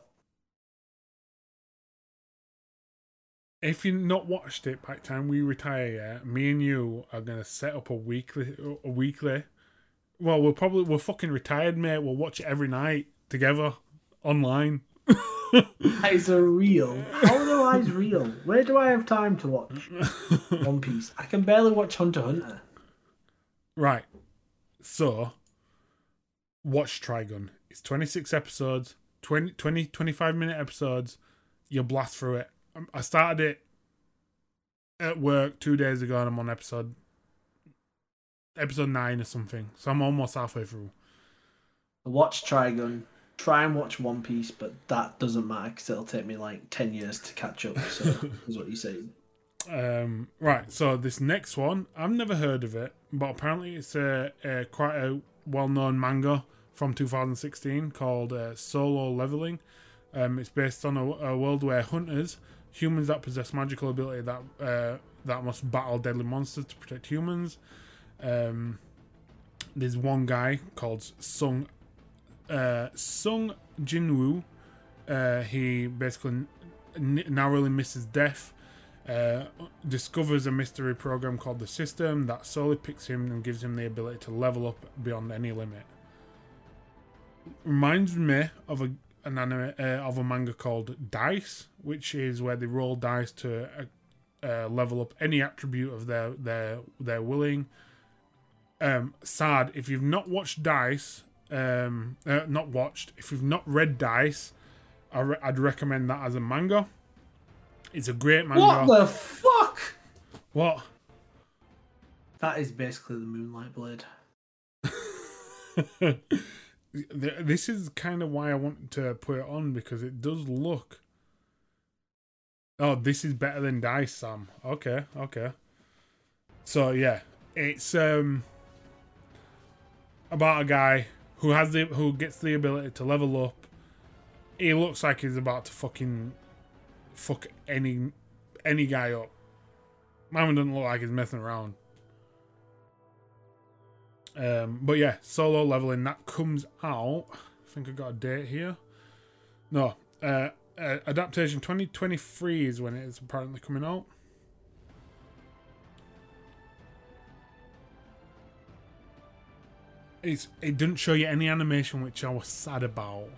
If you've not watched it by the time we retire, yeah, me and you are gonna set up a weekly, a weekly. Well, we're probably we're fucking retired, mate. We'll watch it every night together online. That is a real. How do I is real? Where do I have time to watch One Piece? I can barely watch Hunter x Hunter. Right, so watch Trigun. It's twenty-six episodes, twenty, twenty twenty-five minute episodes. You blast through it. I started it at work two days ago and I'm on episode episode nine or something. So I'm almost halfway through. Watch Trigun. Try and watch One Piece, but that doesn't matter because it'll take me like ten years to catch up. So is what you're saying. Um, right, so this next one, I've never heard of it, but apparently it's a, a quite a well-known manga from two thousand sixteen called uh, Solo Leveling. Um, it's based on a, a world where hunters... humans that possess magical ability that uh, that must battle deadly monsters to protect humans. Um, there's one guy called Sung uh, Sung Jinwoo. Uh, he basically n- narrowly misses death. Uh, discovers a mystery program called the System that solely picks him and gives him the ability to level up beyond any limit. Reminds me of a. An anime uh, of a manga called Dice, which is where they roll dice to uh, uh, level up any attribute of their their their willing. Um, sad if you've not watched Dice, um, uh, not watched. If you've not read Dice, I re- I'd recommend that as a manga. It's a great manga. What the fuck? What? That is basically the Moonlight Blade. This is kind of why I want to put it on, because it does look... Oh, this is better than Dice, Sam. Okay, okay. So, yeah. It's um about a guy who has the who gets the ability to level up. He looks like he's about to fucking fuck any any guy up. Mama doesn't look like he's messing around. Um, but yeah, Solo Leveling, that comes out, I think I got a date here. No, uh, uh, adaptation twenty twenty-three is when it is apparently coming out. It's, it didn't show you any animation, which I was sad about.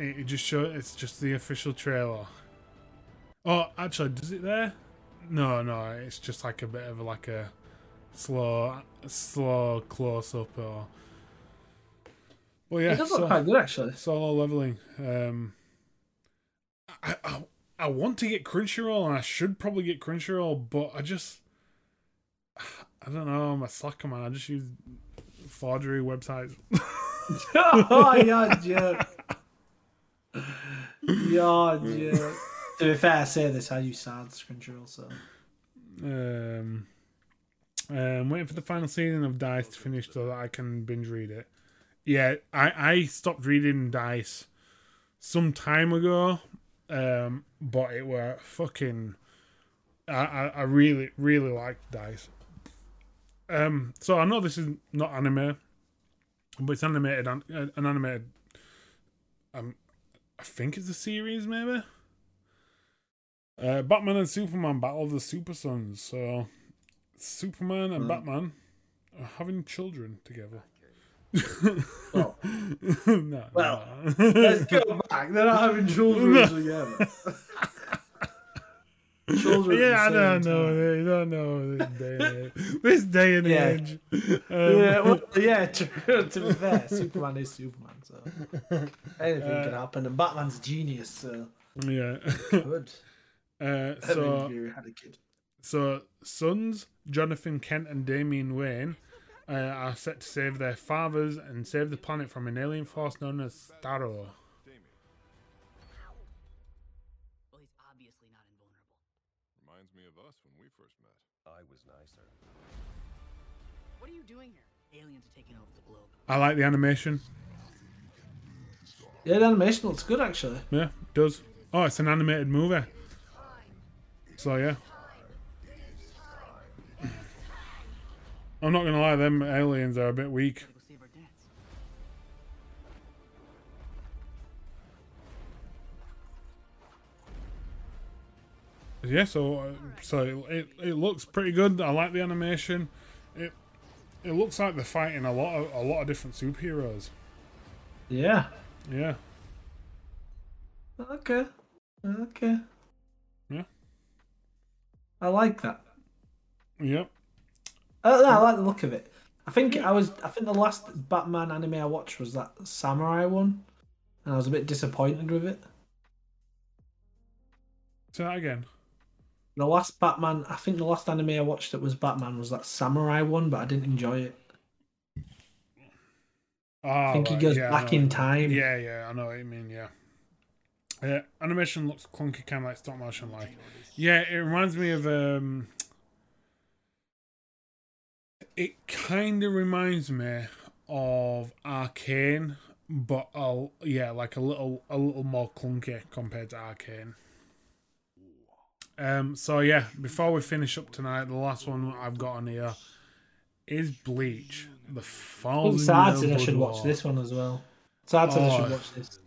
It, it just show it's just the official trailer. Oh, actually, does it there? No, no, it's just like a bit of like a Slow, slow close up. Or... Well, yeah, it does look so, quite good actually. Solo Leveling. Um, I, I I want to get Crunchyroll, and I should probably get Crunchyroll, but I just I don't know. I'm a slacker, man. I just use forgery websites. Oh, you're a jerk. You're a jerk. To be fair, I say this. I use S A Ds Crunchyroll, so. Um. Uh, I'm waiting for the final season of Dice to finish so that I can binge read it. Yeah, I, I stopped reading Dice some time ago. um, but it were fucking. I I really really liked Dice. Um, so I know this is not anime, but it's animated an animated. Um, I think it's a series maybe. Uh, Batman and Superman Battle of the Super Sons. So Superman and mm. Batman are having children together. Well, no, well no. Let's go back. They're not having children no. together. Children yeah, I don't know. They don't know this day. This day and yeah. age. Um, yeah, well, yeah. To, to be fair, Superman is Superman, so anything uh, can happen. And Batman's genius, so yeah. Good. Uh, so, had a kid. so sons Jonathan Kent and Damian Wayne uh, are set to save their fathers and save the planet from an alien force known as Starro. Well, he's obviously not invulnerable. Reminds me of us when we first met. I was nicer. What are you doing here? Aliens are taking over the globe. I like the animation. Yeah, the animation looks good actually. Yeah, it does. Oh, it's an animated movie. So yeah, I'm not gonna lie, them aliens are a bit weak. Yeah, so so it it looks pretty good. I like the animation. It it looks like they're fighting a lot of a lot of different superheroes. Yeah. Yeah. Okay. Okay. Yeah. I like that. Yep. Oh, no, I like the look of it. I think I was. I think the last Batman anime I watched was that samurai one, and I was a bit disappointed with it. Say that again. The last Batman. I think the last anime I watched that was Batman was that samurai one, but I didn't enjoy it. Oh, I think right. he goes yeah, back in time. Yeah, yeah, I know what you mean. Yeah. Uh, animation looks clunky, kind of like stop motion, like. Yeah, it reminds me of. Um, it kind of reminds me of Arcane, but I'll, yeah, like a little, a little more clunky compared to Arcane. Um. So yeah, before we finish up tonight, the last one I've got on here is Bleach. The Thousand Year Blood War. It's hard that I should watch this one as well. It's hard that I should watch this.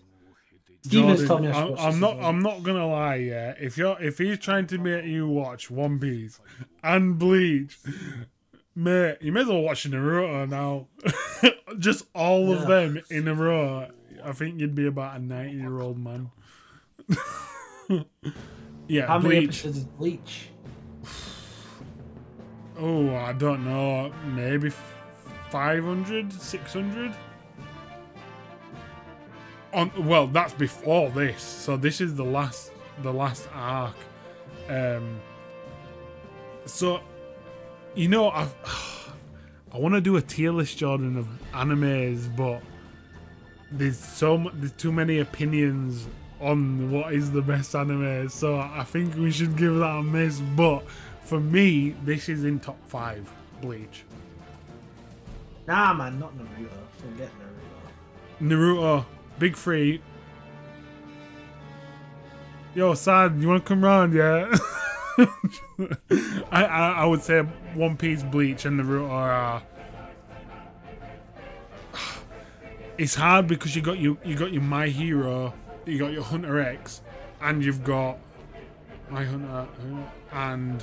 Jordan, told me I I'm, I'm not. Movie. I'm not gonna lie. Yeah, if you're, if he's trying to make you watch One Piece and Bleach, mate, you may as well watch in a row now. Just all yeah. of them in a row. I think you'd be about a ninety-year-old man. Yeah. How Bleach. many episodes is Bleach? Oh, I don't know. Maybe five hundred, six hundred. On, well, that's before this, so this is the last, the last arc. Um, so, you know, I've, I want to do a tier list, Jordan, of animes, but there's so much, there's too many opinions on what is the best anime. So I think we should give that a miss. But for me, this is in top five. Bleach. Nah, man, not Naruto. Forget Naruto. Naruto. Big three. Yo, Sad, you wanna come round, yeah? I, I I would say One Piece, Bleach, and Naruto are. Uh, it's hard because you got you you got your My Hero, you got your Hunter X, and you've got My Hunter and.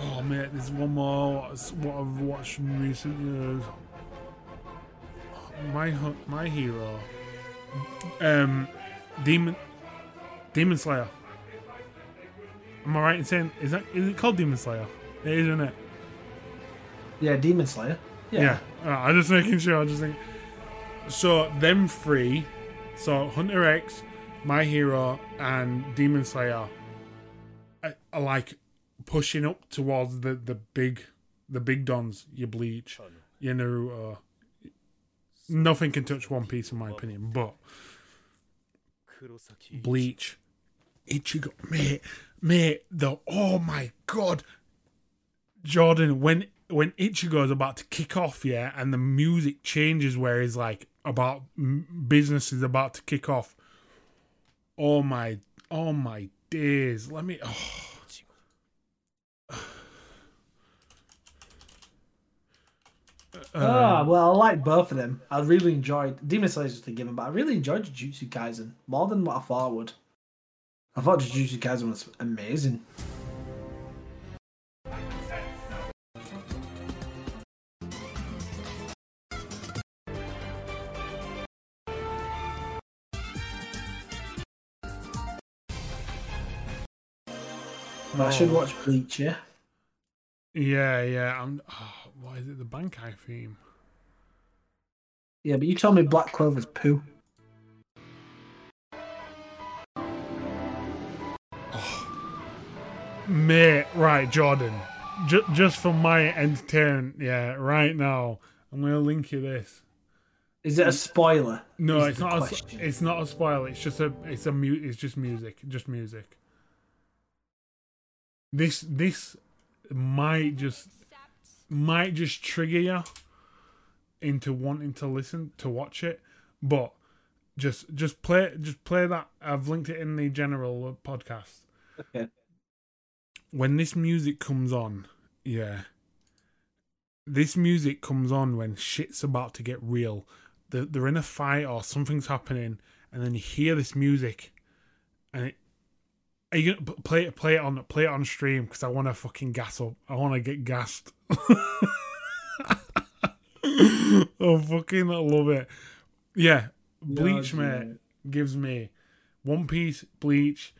Oh mate, there's one more. What, what I've watched in recent years. My my hero, um, Demon, Demon Slayer. Am I right in saying is that is it called Demon Slayer? It is, isn't it? Yeah, Demon Slayer. Yeah. yeah. I'm just making sure. I just think. So them three, so Hunter X, My Hero, and Demon Slayer, are, are like pushing up towards the the big, the big dons. Your Bleach, your Naruto. Nothing can touch One Piece in my opinion, but Bleach, Ichigo, mate, mate, the oh my god, Jordan, when when Ichigo is about to kick off, yeah, and the music changes where he's like about business is about to kick off. Oh my, oh my days. Let me, oh. Uh, oh, well, I like both of them. I really enjoyed Demon Slayer just to give them, but I really enjoyed Jujutsu Kaisen more than what I thought I would. I thought Jujutsu Kaisen was amazing. Oh. I should watch Bleach, yeah. Yeah, yeah. I'm. Oh, what is it? The Bankai theme. Yeah, but you told me Black Clover's poo. Oh. Mate, right, Jordan. J just for my entertainment, yeah. Right now, I'm gonna link you this. Is it a spoiler? No, it's not. A, it's not a spoiler. It's just a. It's a mu It's just music. Just music. This. This. might just might just trigger you into wanting to listen to watch it, but just just play just play that. I've linked it in the general podcast. Okay. When this music comes on, yeah, this music comes on when shit's about to get real. They're, they're in a fight or something's happening, and then you hear this music, and it. Are you gonna play it? Play it on play it on stream because I want to fucking gas up. I want to get gassed. Oh fucking, I love it. Yeah, Bleach, yeah, mate, it. gives me One Piece, Bleach.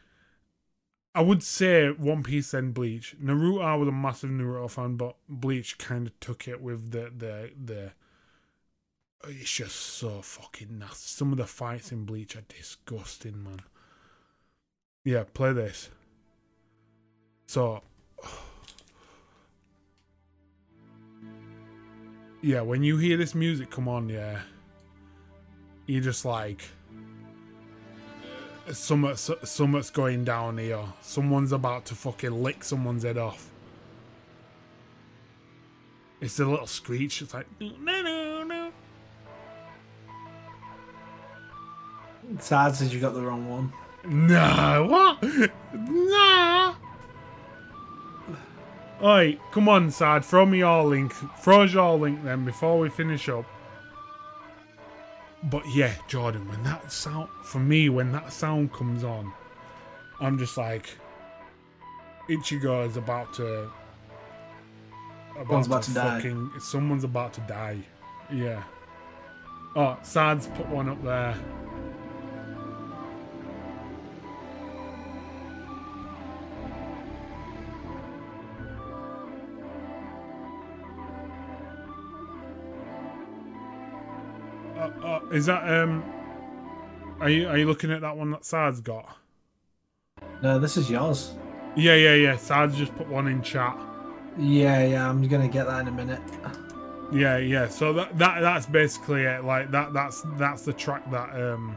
I would say One Piece and Bleach. Naruto, I was a massive Naruto fan, but Bleach kind of took it with the the the. It's just so fucking nasty. Some of the fights in Bleach are disgusting, man. Yeah, play this. So, yeah, when you hear this music come on, yeah, you're just like, something's, something's going down here. Someone's about to fucking lick someone's head off. It's a little screech. It's like, no, no, no. It's sad since you got the wrong one. Nah, what? Nah. Alright, come on, Sad. Throw me your link. Throw us your link then before we finish up. But yeah, Jordan, when that sound, for me, when that sound comes on, I'm just like, Ichigo is about to, about, about to, to fucking, die. Someone's about to die. Yeah. Oh, Sad's put one up there. Is that um? Are you are you looking at that one that Sad's got? No, this is yours. Yeah, yeah, yeah. Sad's just put one in chat. Yeah, yeah. I'm gonna get that in a minute. Yeah, yeah. So that that that's basically it. Like that that's that's the track that um.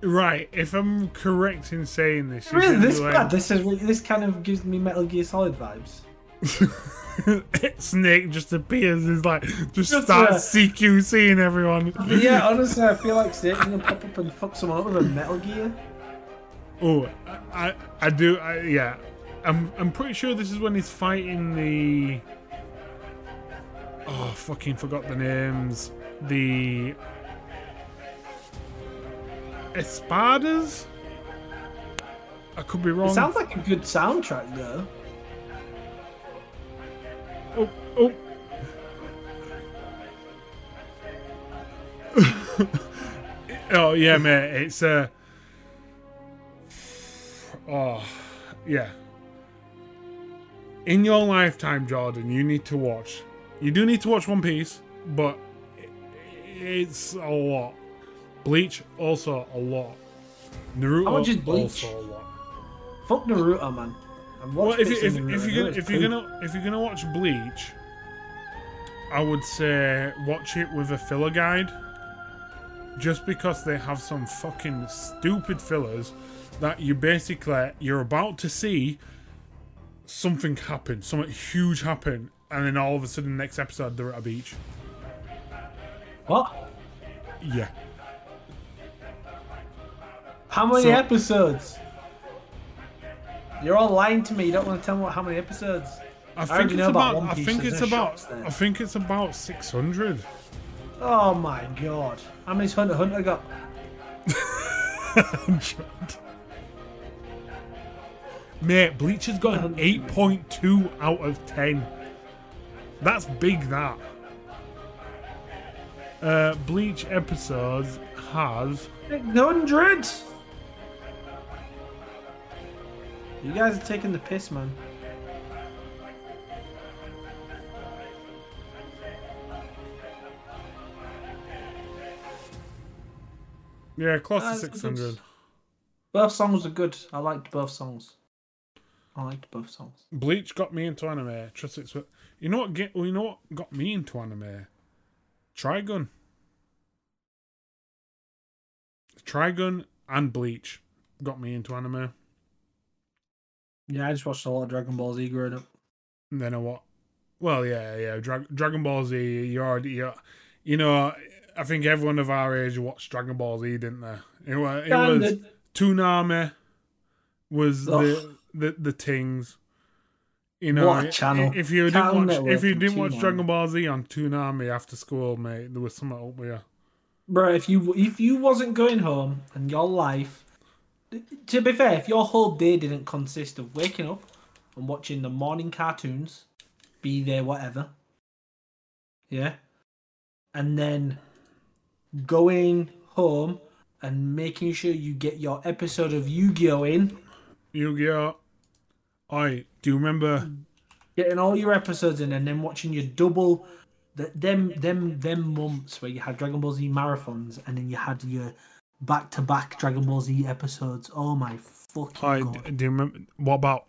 Right, if I'm correct in saying this, really, this like... bad. This is this kind of gives me Metal Gear Solid vibes. Snake just appears, is like just, just starts a... C Q C'ing everyone. Yeah, honestly, I feel like Snake's gonna pop up and fuck someone up with a Metal Gear. Oh, I, I, I do, I, yeah. I'm, I'm pretty sure this is when he's fighting the. Oh, fucking forgot the names. The Espadas? I could be wrong. It sounds like a good soundtrack, though. Oh, oh. Oh, yeah, mate. It's a. Uh... Oh, yeah. In your lifetime, Jordan, you need to watch. You do need to watch One Piece, but it's a lot. Bleach, also a lot. Naruto, How much is Bleach? also a lot. Fuck Naruto, man. I've watched well, if, you, if, if, you're gonna, if, you're gonna, if you're gonna watch Bleach, I would say watch it with a filler guide, just because they have some fucking stupid fillers that you basically, you're about to see something happen, something huge happen, and then all of a sudden next episode they're at a beach. What? Yeah. How many so, episodes? You're all lying to me. You don't want to tell me what, how many episodes. I think it's about. I think it's about. I think it's about six hundred. Oh my god! How many Hunter Hunter got? Mate, Bleach has got an eight point two out of ten. That's big. That. Uh, Bleach episodes has six hundred. You guys are taking the piss, man. Yeah, close uh, to six hundred. Both songs are good. I liked both songs. I liked both songs. Bleach got me into anime. Trust it's. You know what? Get, you know what got me into anime? Trigun. Trigun and Bleach got me into anime. Yeah, I just watched a lot of Dragon Ball Z growing up. And then I what? Well, yeah, yeah. Dra Dragon Ball Z. You already, you, you know. I think everyone of our age watched Dragon Ball Z, didn't they? It was, it was Toonami was the, the the things. You know, what a channel. If you didn't watch, if you didn't watch Dragon Ball Z on Toonami after school, mate, there was something up with you. Bro, if you if you wasn't going home and your life, to be fair, if your whole day didn't consist of waking up and watching the morning cartoons, be there whatever, yeah, and then going home and making sure you get your episode of Yu-Gi-Oh in. Yu-Gi-Oh. I do you remember getting all your episodes in and then watching your double the, them them them months where you had Dragon Ball Z marathons and then you had your back to back Dragon Ball Z episodes. Oh my fucking I, god! Do you remember what about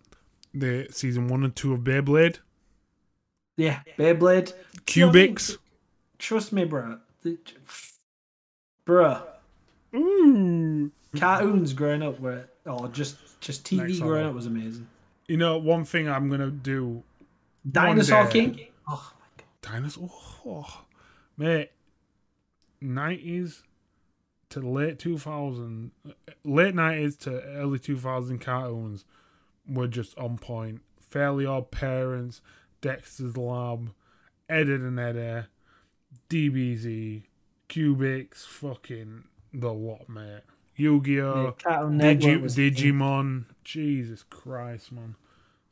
the season one and two of Beyblade? Yeah, Beyblade. Cubix. Trust me, bro. The, Bruh. Ooh. Cartoons growing up were, or just just T V Next growing up was amazing. You know, one thing I'm going to do. Dinosaur day, King? Oh, my God. Dinosaur? Oh, mate. nineties to late two thousand. Late nineties to early two thousand cartoons were just on point. Fairly Odd Parents, Dexter's Lab, Ed, Edd and Eddy, D B Z. Cubix, fucking the lot, mate. Yu-Gi-Oh, Digi Digimon, Jesus Christ, man!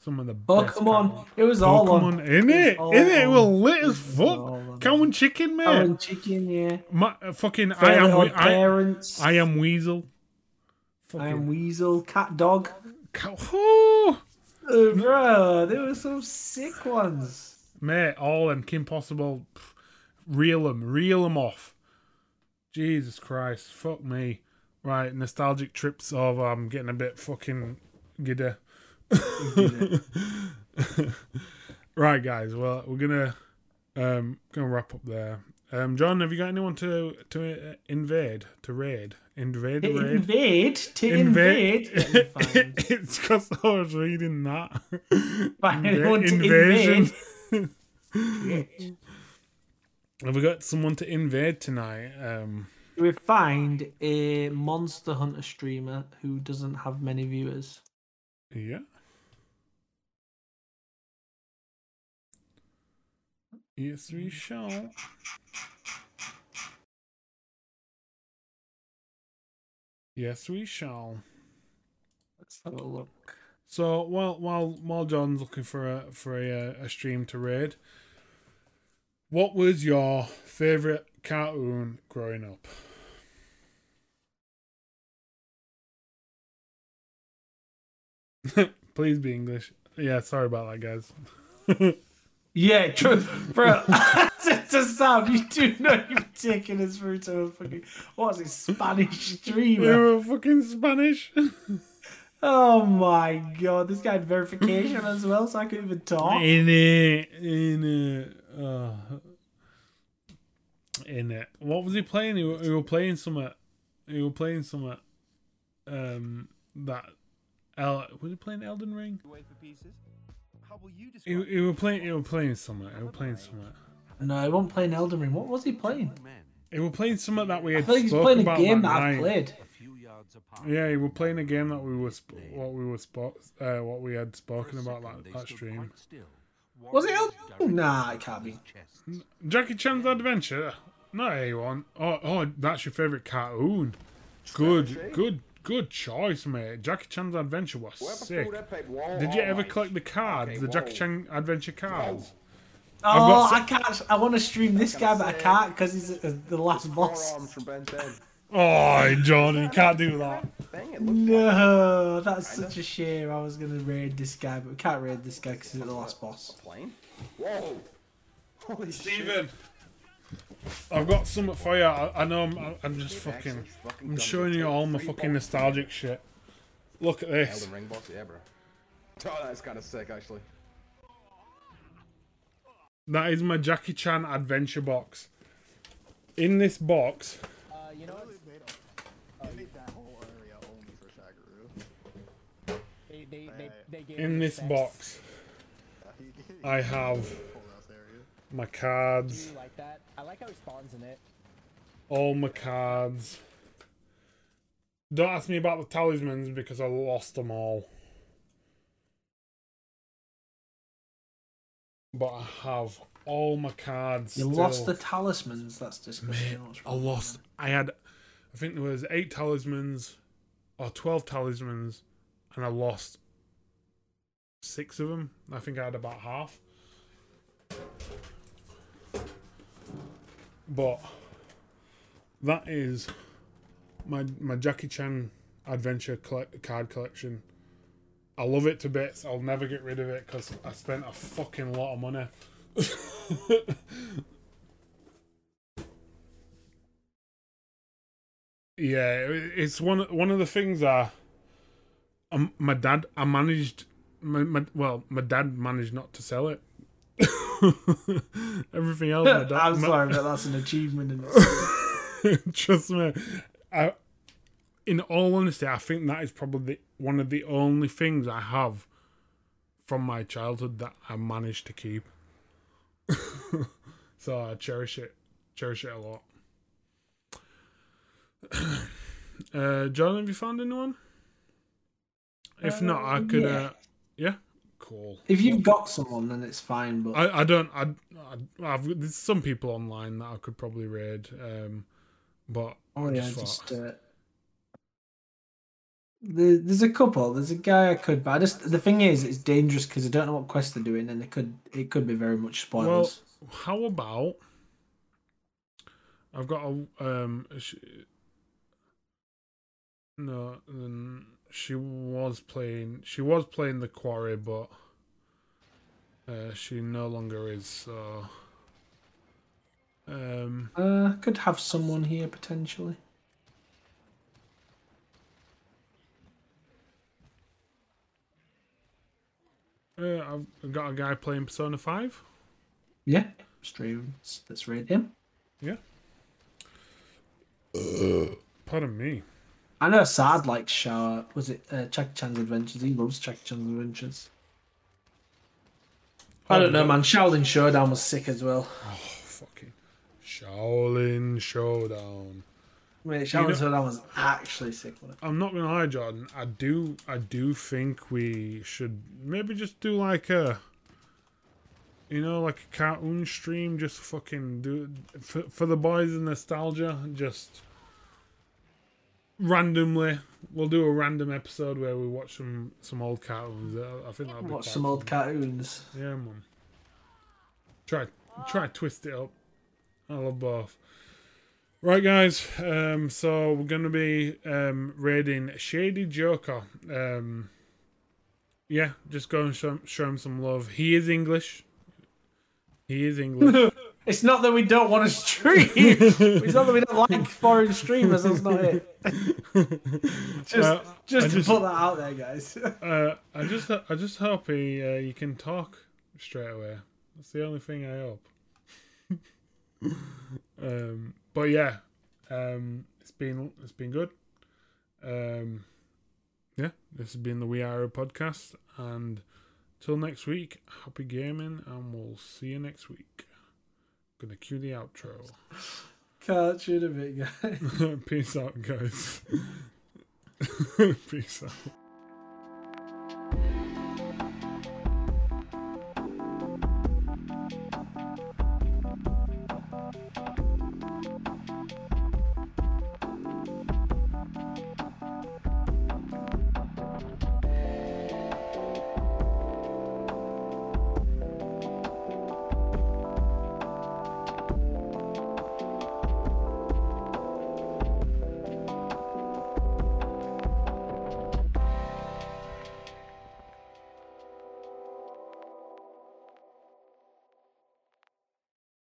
Some of the Pokemon. It was all on, in it, in it. It was lit as fuck. Cow and Chicken, mate. Cow and Chicken, yeah. My uh, fucking I am parents. I, I am Weasel. Fucking. I am Weasel. Cat Dog. Cow. Oh. Uh, bro, there were some sick ones, mate. All them Kim Possible. Reel them, reel them off. Jesus Christ, fuck me. Right, nostalgic trips over. I'm getting a bit fucking giddy. Right, guys. Well, we're gonna um gonna wrap up there. Um, John, have you got anyone to to uh, invade, to raid, invade, to raid? invade, to invade? invade. It's because I was reading that. But anyone to invasion. Invade. Have we got someone to invade tonight? Um, we find a Monster Hunter streamer who doesn't have many viewers. Yeah. Yes, we shall. Yes, we shall. Let's have a look. So while while while John's looking for a for a, a stream to raid. What was your favourite cartoon growing up? Please be English. Yeah, sorry about that, guys. Yeah, true. Bro, to Sam, you do know you've taken us through to a fucking, what is it, Spanish streamer? You were fucking Spanish. Oh my god, this guy had verification as well, so I couldn't even talk. In it, in it. Oh, in it. What was he playing? He, he was playing some. He was playing some. Um, that. El, was he playing Elden Ring? Wait for pieces. How will you describe he, he was playing. He was playing something. He was playing something. No, he wasn't playing Elden Ring. What was he playing? He was playing something that we had. I think he's playing a game that I've played. Yeah, he was playing a game that we were what we were spot uh, what we had spoken about that that stream. Was it Elden? Nah, it can't be. Jackie Chan's Adventure? No, anyone. Oh, oh, that's your favourite cartoon. Good, good, good choice, mate. Jackie Chan's Adventure was sick. Did you ever collect the cards, the Jackie Chan Adventure cards? Oh, I can't. I want to stream this guy, but I can't because he's the last boss. Oh, Johnny, you can't do that. No, that's such a shame. I was going to raid this guy, but we can't raid this guy because he's the last boss. Whoa. Holy Steven, I've got something for you. I, I know I'm, I'm just fucking... I'm showing you all my fucking nostalgic shit. Look at this. Oh, that's kind of sick, actually. That is my Jackie Chan Adventure box. In this box... You know what? In this box, I have my cards. All my cards. Don't ask me about the talismans because I lost them all. But I have all my cards. You still lost the talismans? That's disgusting. Mate, I lost. I had, I think there was eight talismans, or twelve talismans, and I lost six of them. I think I had about half. But that is my my Jackie Chan Adventure collect, card collection. I love it to bits. I'll never get rid of it because I spent a fucking lot of money. Yeah, it's one one of the things. I, um, my dad, I managed. My, my well, my dad managed not to sell it. Everything else, my dad, I'm sorry, but that's an achievement. In it. Trust me. I, in all honesty, I think that is probably one of the only things I have from my childhood that I managed to keep. So I cherish it, cherish it a lot. uh John, have you found anyone? If um, not, I could. Yeah. Uh, yeah, cool. If you've got someone, then it's fine. But I, I don't. I, I, I've there's some people online that I could probably raid. Um, but oh I yeah, just, just uh, there, there's a couple. There's a guy I could, but I just the thing is, it's dangerous because I don't know what quest they're doing, and it could it could be very much spoilers. Well, how about? I've got a um. A sh No, then she was playing. She was playing the Quarry, but uh, she no longer is. So, um, uh, could have someone here potentially. Uh, I've got a guy playing Persona Five. Yeah, stream. Let's raid him. Yeah. Uh, pardon me. I know Saad likes Shah. Was it uh, Jackie Chan's Adventures? He loves Jackie Chan's Adventures. I don't know, man. Shaolin Showdown was sick as well. Oh, fucking Shaolin Showdown! Wait, Shaolin you know, Showdown was actually sick. Wasn't it? I'm not gonna lie, Jordan. I do, I do think we should maybe just do like a, you know, like a cartoon stream. Just fucking do for for the boys and nostalgia. Just. Randomly, we'll do a random episode where we watch some some old cartoons. I think that'll be watch some fun. Old cartoons. Yeah, man. Try try twist it up. I love both. Right, guys. Um, so we're gonna be um raiding Shady Joker. Um, yeah, just go and show, show him some love. He is English. He is English. It's not that we don't want to stream. It's not that we don't like foreign streamers. That's not it. just, uh, just I to just, put that out there, guys. uh, I just, I just hope he, uh, you can talk straight away. That's the only thing I hope. Um, but yeah, um, it's been it's been good. Um, yeah, this has been the We Are a Podcast, and till next week, happy gaming, and we'll see you next week. Gonna cue the outro. Catch you in a bit, guys. Peace out, guys. Peace out.